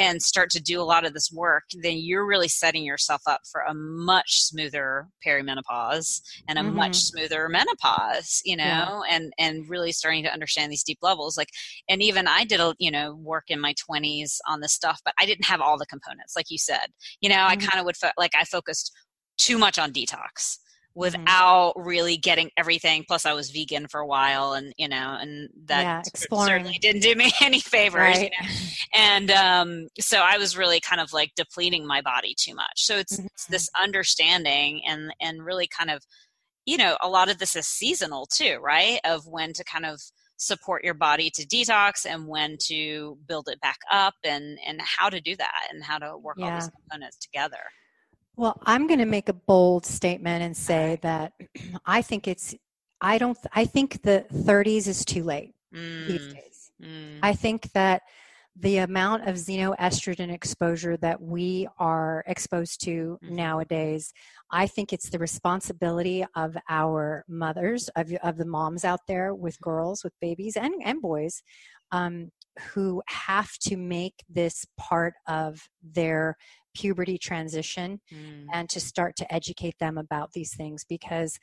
and start to do a lot of this work, then you're really setting yourself up for a much smoother perimenopause and a mm-hmm. much smoother menopause, you know, yeah. and, and really starting to understand these deep levels. Like, and even I did, a, you know, work in my twenties on this stuff, but I didn't have all the components. Like you said, you know, mm-hmm. I kind of would fo- like I focused too much on detox without mm-hmm. really getting everything. Plus I was vegan for a while, and, you know, and that yeah, certainly didn't do me any favors. Right. You know? And um, so I was really kind of like depleting my body too much. So it's, mm-hmm. it's this understanding and, and really kind of, you know, a lot of this is seasonal too, right? Of when to kind of support your body to detox and when to build it back up, and, and how to do that and how to work yeah. all these components together. Well, I'm going to make a bold statement and say that I think it's, I don't, I think the thirties is too late mm. these days. Mm. I think that the amount of xenoestrogen exposure that we are exposed to mm. nowadays, I think it's the responsibility of our mothers, of, of the moms out there with girls, with babies and, and boys, um, who have to make this part of their puberty transition mm. and to start to educate them about these things, because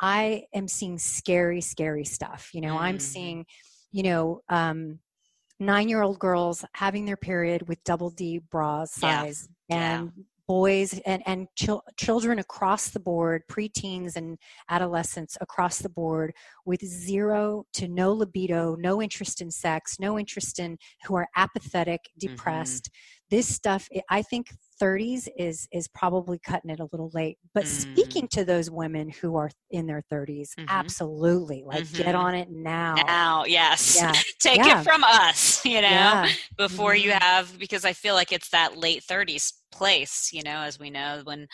I am seeing scary, scary stuff. You know, mm. I'm seeing, you know, um, nine-year-old girls having their period with double D bra size yeah. and yeah. boys and, and chil- children across the board, preteens and adolescents across the board with zero to no libido, no interest in sex, no interest in, who are apathetic, depressed. Mm-hmm. This stuff, I think thirties is is probably cutting it a little late. But mm-hmm. speaking to those women who are in their thirties, mm-hmm. absolutely, like mm-hmm. get on it now. Now, yes, yeah. take yeah. it from us, you know, yeah. before mm-hmm. you have, because I feel like it's that late thirties place, you know, as we know, when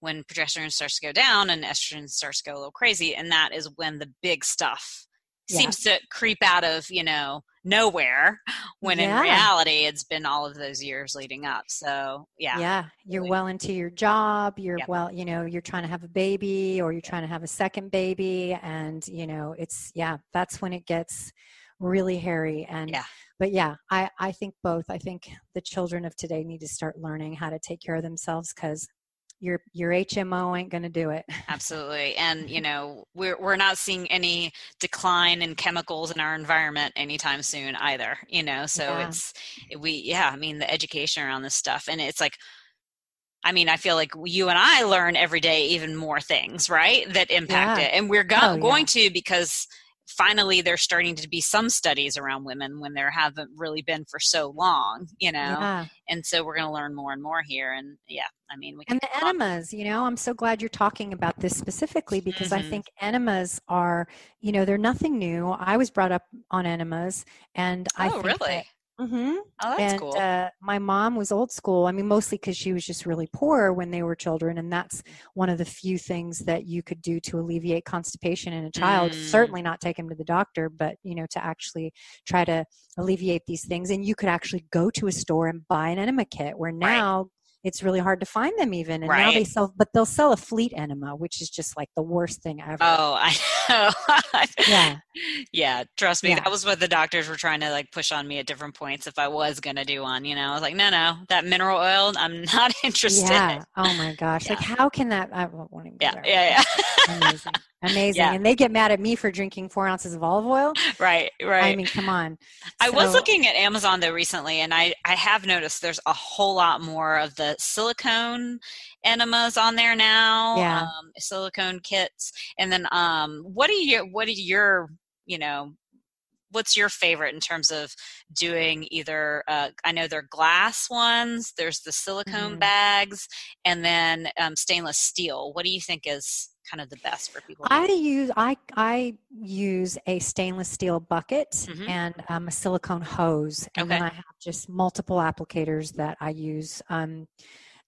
when progesterone starts to go down and estrogen starts to go a little crazy, and that is when the big stuff yeah. seems to creep out of, you know, nowhere, when yeah. in reality it's been all of those years leading up. So yeah yeah you're well into your job, you're yep. well, you know, you're trying to have a baby or you're trying to have a second baby, and you know, it's yeah that's when it gets really hairy. And yeah but yeah I I think both I think the children of today need to start learning how to take care of themselves, because your your H M O ain't going to do it. Absolutely. And, you know, we're we're not seeing any decline in chemicals in our environment anytime soon either, you know, so yeah. it's, we, yeah, I mean, the education around this stuff, and it's like, I mean, I feel like you and I learn every day even more things, right, that impact yeah. it. And we're go- oh, going yeah. to, because finally there's starting to be some studies around women when there haven't really been for so long, you know, yeah. and so we're going to learn more and more here. And yeah, I mean, we can. And the enemas, you know, I'm so glad you're talking about this specifically, because mm-hmm. I think enemas are, you know, they're nothing new. I was brought up on enemas, and oh, I think really? That, mm-hmm. Oh, that's and, cool. Uh, my mom was old school. I mean, mostly because she was just really poor when they were children. And that's one of the few things that you could do to alleviate constipation in a child. Mm. Certainly not take them to the doctor, but, you know, to actually try to alleviate these things. And you could actually go to a store and buy an enema kit, where now right. it's really hard to find them even. And right. now they sell, but they'll sell a fleet enema, which is just like the worst thing ever. Oh, I know. yeah. Yeah. Trust me. Yeah. That was what the doctors were trying to like push on me at different points. If I was going to do one, you know, I was like, no, no, that mineral oil, I'm not interested. Yeah. Oh my gosh. Yeah. Like how can that, I won't want to go there. Yeah. Yeah. yeah. Amazing. Amazing. Yeah. And they get mad at me for drinking four ounces of olive oil. Right. Right. I mean, come on. I so, was looking at Amazon though recently, and I, I have noticed there's a whole lot more of the silicone enemas on there now, yeah. um, silicone kits. And then, um, what do you, what do your, you know, what's your favorite in terms of doing either, uh, I know they're glass ones, there's the silicone mm. bags, and then, um, stainless steel. What do you think is kind of the best for people? I use, I, I use a stainless steel bucket mm-hmm. and um, a silicone hose. And okay. then I have just multiple applicators that I use, um,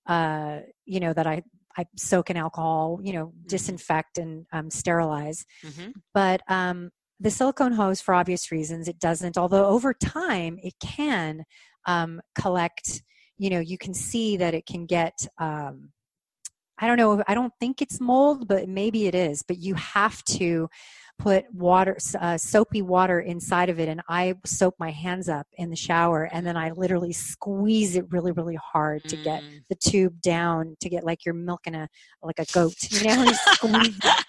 uh, you know, that I, I soak in alcohol, you know, mm-hmm. disinfect and um, sterilize. Mm-hmm. But um, the silicone hose, for obvious reasons, it doesn't, although over time it can um, collect, you know, you can see that it can get, um, I don't know, I don't think it's mold, but maybe it is, but you have to put water, uh, soapy water inside of it, and I soap my hands up in the shower, and then I literally squeeze it really, really hard to get mm. the tube down, to get like you're milking a like a goat. You know, you squeeze it.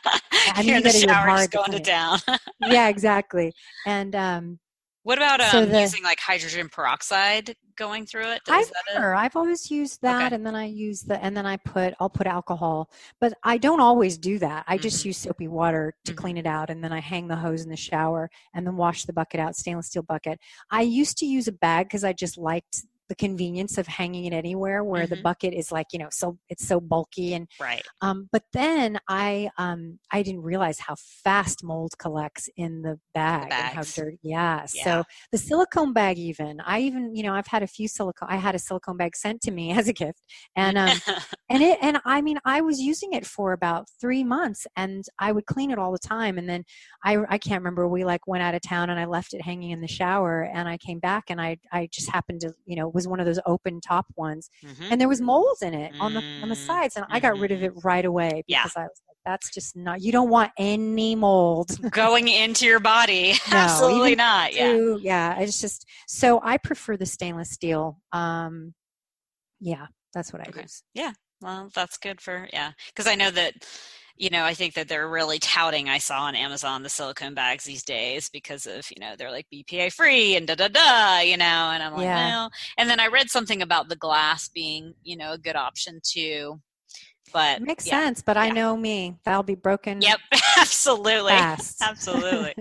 I mean, you're in the shower just going to down. Yeah, exactly. And um, what about um, so the, using like hydrogen peroxide going through it? I've, never, I've always used that, okay. and then I use the, and then I put, I'll put alcohol, but I don't always do that. I mm-hmm. just use soapy water to mm-hmm. clean it out, and then I hang the hose in the shower, and then wash the bucket out, stainless steel bucket. I used to use a bag because I just liked the convenience of hanging it anywhere where mm-hmm. the bucket is like, you know, so it's so bulky. And, right. um, but then I, um, I didn't realize how fast mold collects in the bag the and how dirty. Yeah. yeah. So the silicone bag, even, I even, you know, I've had a few silicone, I had a silicone bag sent to me as a gift, and, um, and it, and I mean, I was using it for about three months and I would clean it all the time. And then I, I can't remember, we like went out of town and I left it hanging in the shower, and I came back and I, I just happened to, you know, was one of those open top ones, mm-hmm. and there was mold in it mm-hmm. on the on the sides, and mm-hmm. I got rid of it right away because yeah. I was like, that's just not, you don't want any mold going into your body. No, absolutely not. Too, yeah. Yeah. It's just, so I prefer the stainless steel. Um, yeah, that's what I okay. use. Yeah. Well, that's good for, yeah. Cause I know that, you know, I think that they're really touting, I saw on Amazon, the silicone bags these days because of, you know, they're like B P A free and da, da, da, you know, and I'm like, yeah. no. And then I read something about the glass being, you know, a good option too, but. It makes yeah, sense, but yeah. I know me, that'll be broken. Yep. Absolutely. Fast. Absolutely.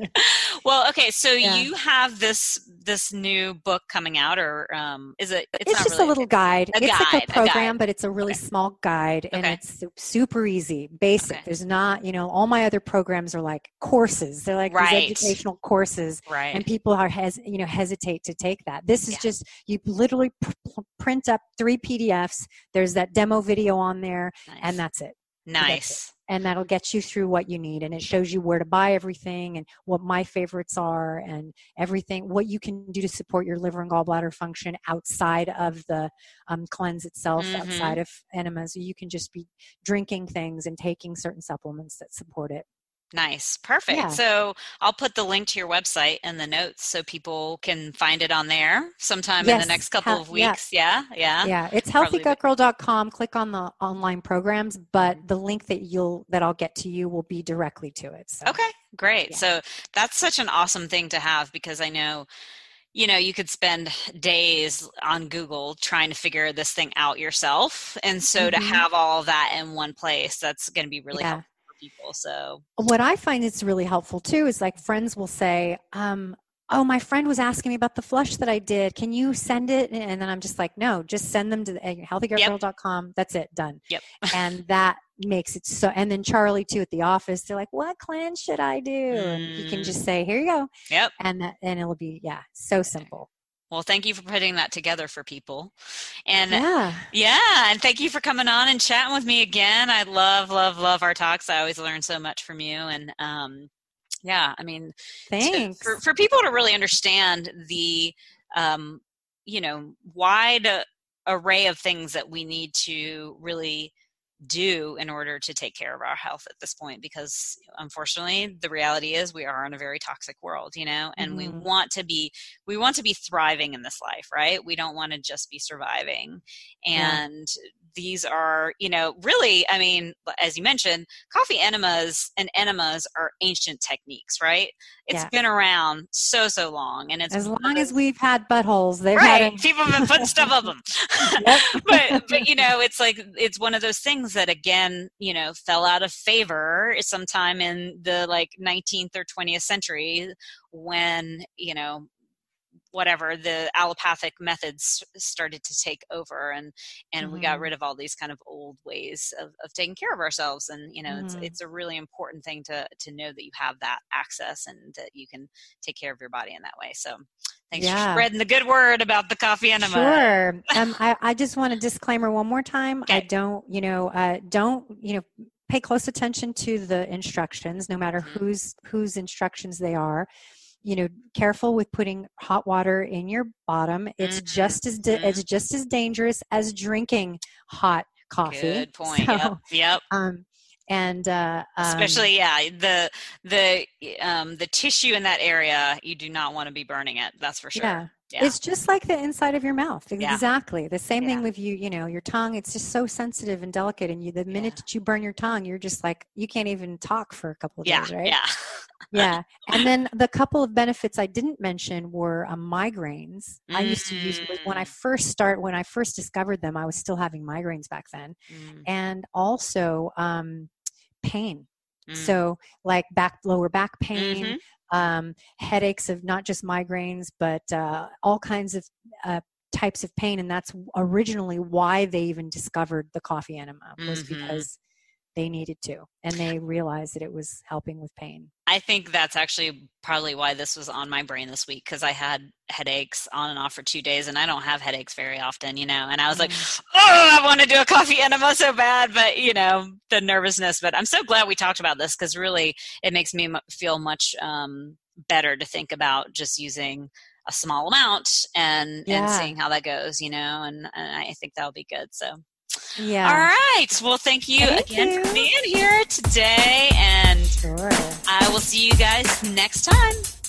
Well, okay. So yeah. you have this, this new book coming out, or um, is it, it's, it's not just really a little guide. A it's guide, like a program, a but it's a really okay. small guide, and okay. it's super easy, basic. Okay. There's not, you know, all my other programs are like courses. They're like right. these educational courses, right. and people are, hes- you know, hesitate to take that. This is yeah. just, you literally pr- print up three P D Fs. There's that demo video on there, nice. and that's it. Nice. And that'll get you through what you need. And it shows you where to buy everything and what my favorites are and everything, what you can do to support your liver and gallbladder function outside of the um, cleanse itself, mm-hmm. outside of enema. So you can just be drinking things and taking certain supplements that support it. Nice. Perfect. Yeah. So I'll put the link to your website in the notes so people can find it on there sometime yes. in the next couple Hel- of weeks. Yeah. Yeah. Yeah. yeah. It's healthy gut girl dot com. Click on the online programs, but the link that you'll, that I'll get to you will be directly to it. So. Okay, great. Yeah. So that's such an awesome thing to have, because I know, you know, you could spend days on Google trying to figure this thing out yourself. And so mm-hmm. to have all that in one place, that's going to be really yeah. helpful. People. So what I find it's really helpful too is like friends will say, um, oh, my friend was asking me about the flush that I did. Can you send it? And then I'm just like, no, just send them to the, uh, healthy gut girl dot com. Yep. That's it. Done. Yep. And that makes it so, and then Charlie too at the office, they're like, what cleanse should I do? Mm. And you can just say, here you go. Yep. And that, and it'll be, yeah, so simple. Well, thank you for putting that together for people. And yeah. yeah, and thank you for coming on and chatting with me again. I love, love, love our talks. I always learn so much from you. And um, yeah, I mean, thanks. To, for, for people to really understand the, um, you know, wide uh, array of things that we need to really do in order to take care of our health at this point, because unfortunately the reality is we are in a very toxic world, you know, and mm-hmm. we want to be, we want to be thriving in this life, right? We don't want to just be surviving. And yeah. these are, you know, really, I mean, as you mentioned, coffee enemas and enemas are ancient techniques, right? It's yeah. been around so, so long. And it's as long as we've had buttholes, they've right. had a- people have been putting stuff up them. but, but, you know, it's like, it's one of those things that again, you know, fell out of favor sometime in the like nineteenth or twentieth century when, you know, whatever the allopathic methods started to take over, and, and mm-hmm. we got rid of all these kind of old ways of, of taking care of ourselves. And, you know, mm-hmm. it's, it's a really important thing to, to know that you have that access and that you can take care of your body in that way. So thanks yeah. for spreading the good word about the coffee enema. Sure. um, I, I just want a disclaimer one more time. Okay. I don't, you know, uh, don't, you know, pay close attention to the instructions, no matter mm-hmm. whose, whose instructions they are. You know, careful with putting hot water in your bottom. It's mm-hmm. just as da- mm-hmm. it's just as dangerous as drinking hot coffee. Good point. So, yep. yep. Um, And uh, um, especially, yeah, the the um, the tissue in that area, you do not want to be burning it. That's for sure. Yeah. Yeah. It's just like the inside of your mouth. Exactly. Yeah. The same yeah. thing with you, you know, your tongue, it's just so sensitive and delicate. And you, the minute yeah. that you burn your tongue, you're just like, you can't even talk for a couple of yeah. days, right? Yeah. yeah. And then the couple of benefits I didn't mention were uh, migraines. Mm. I used to use, when I first start, when I first discovered them, I was still having migraines back then. Mm. And also um, pain. Mm. So like back, lower back pain, mm-hmm. Um, headaches of not just migraines, but uh, all kinds of uh, types of pain. And that's originally why they even discovered the coffee enema, was mm-hmm. because they needed to, and they realized that it was helping with pain. I think that's actually probably why this was on my brain this week, because I had headaches on and off for two days and I don't have headaches very often, you know, and I was mm-hmm. like, oh, I want to do a coffee enema so bad, but you know, the nervousness. But I'm so glad we talked about this, because really it makes me feel much um, better to think about just using a small amount and, yeah. and seeing how that goes, you know, and, and I think that'll be good. So. Yeah. All right. Well, thank you thank again you. for being here today. And sure. I will see you guys next time.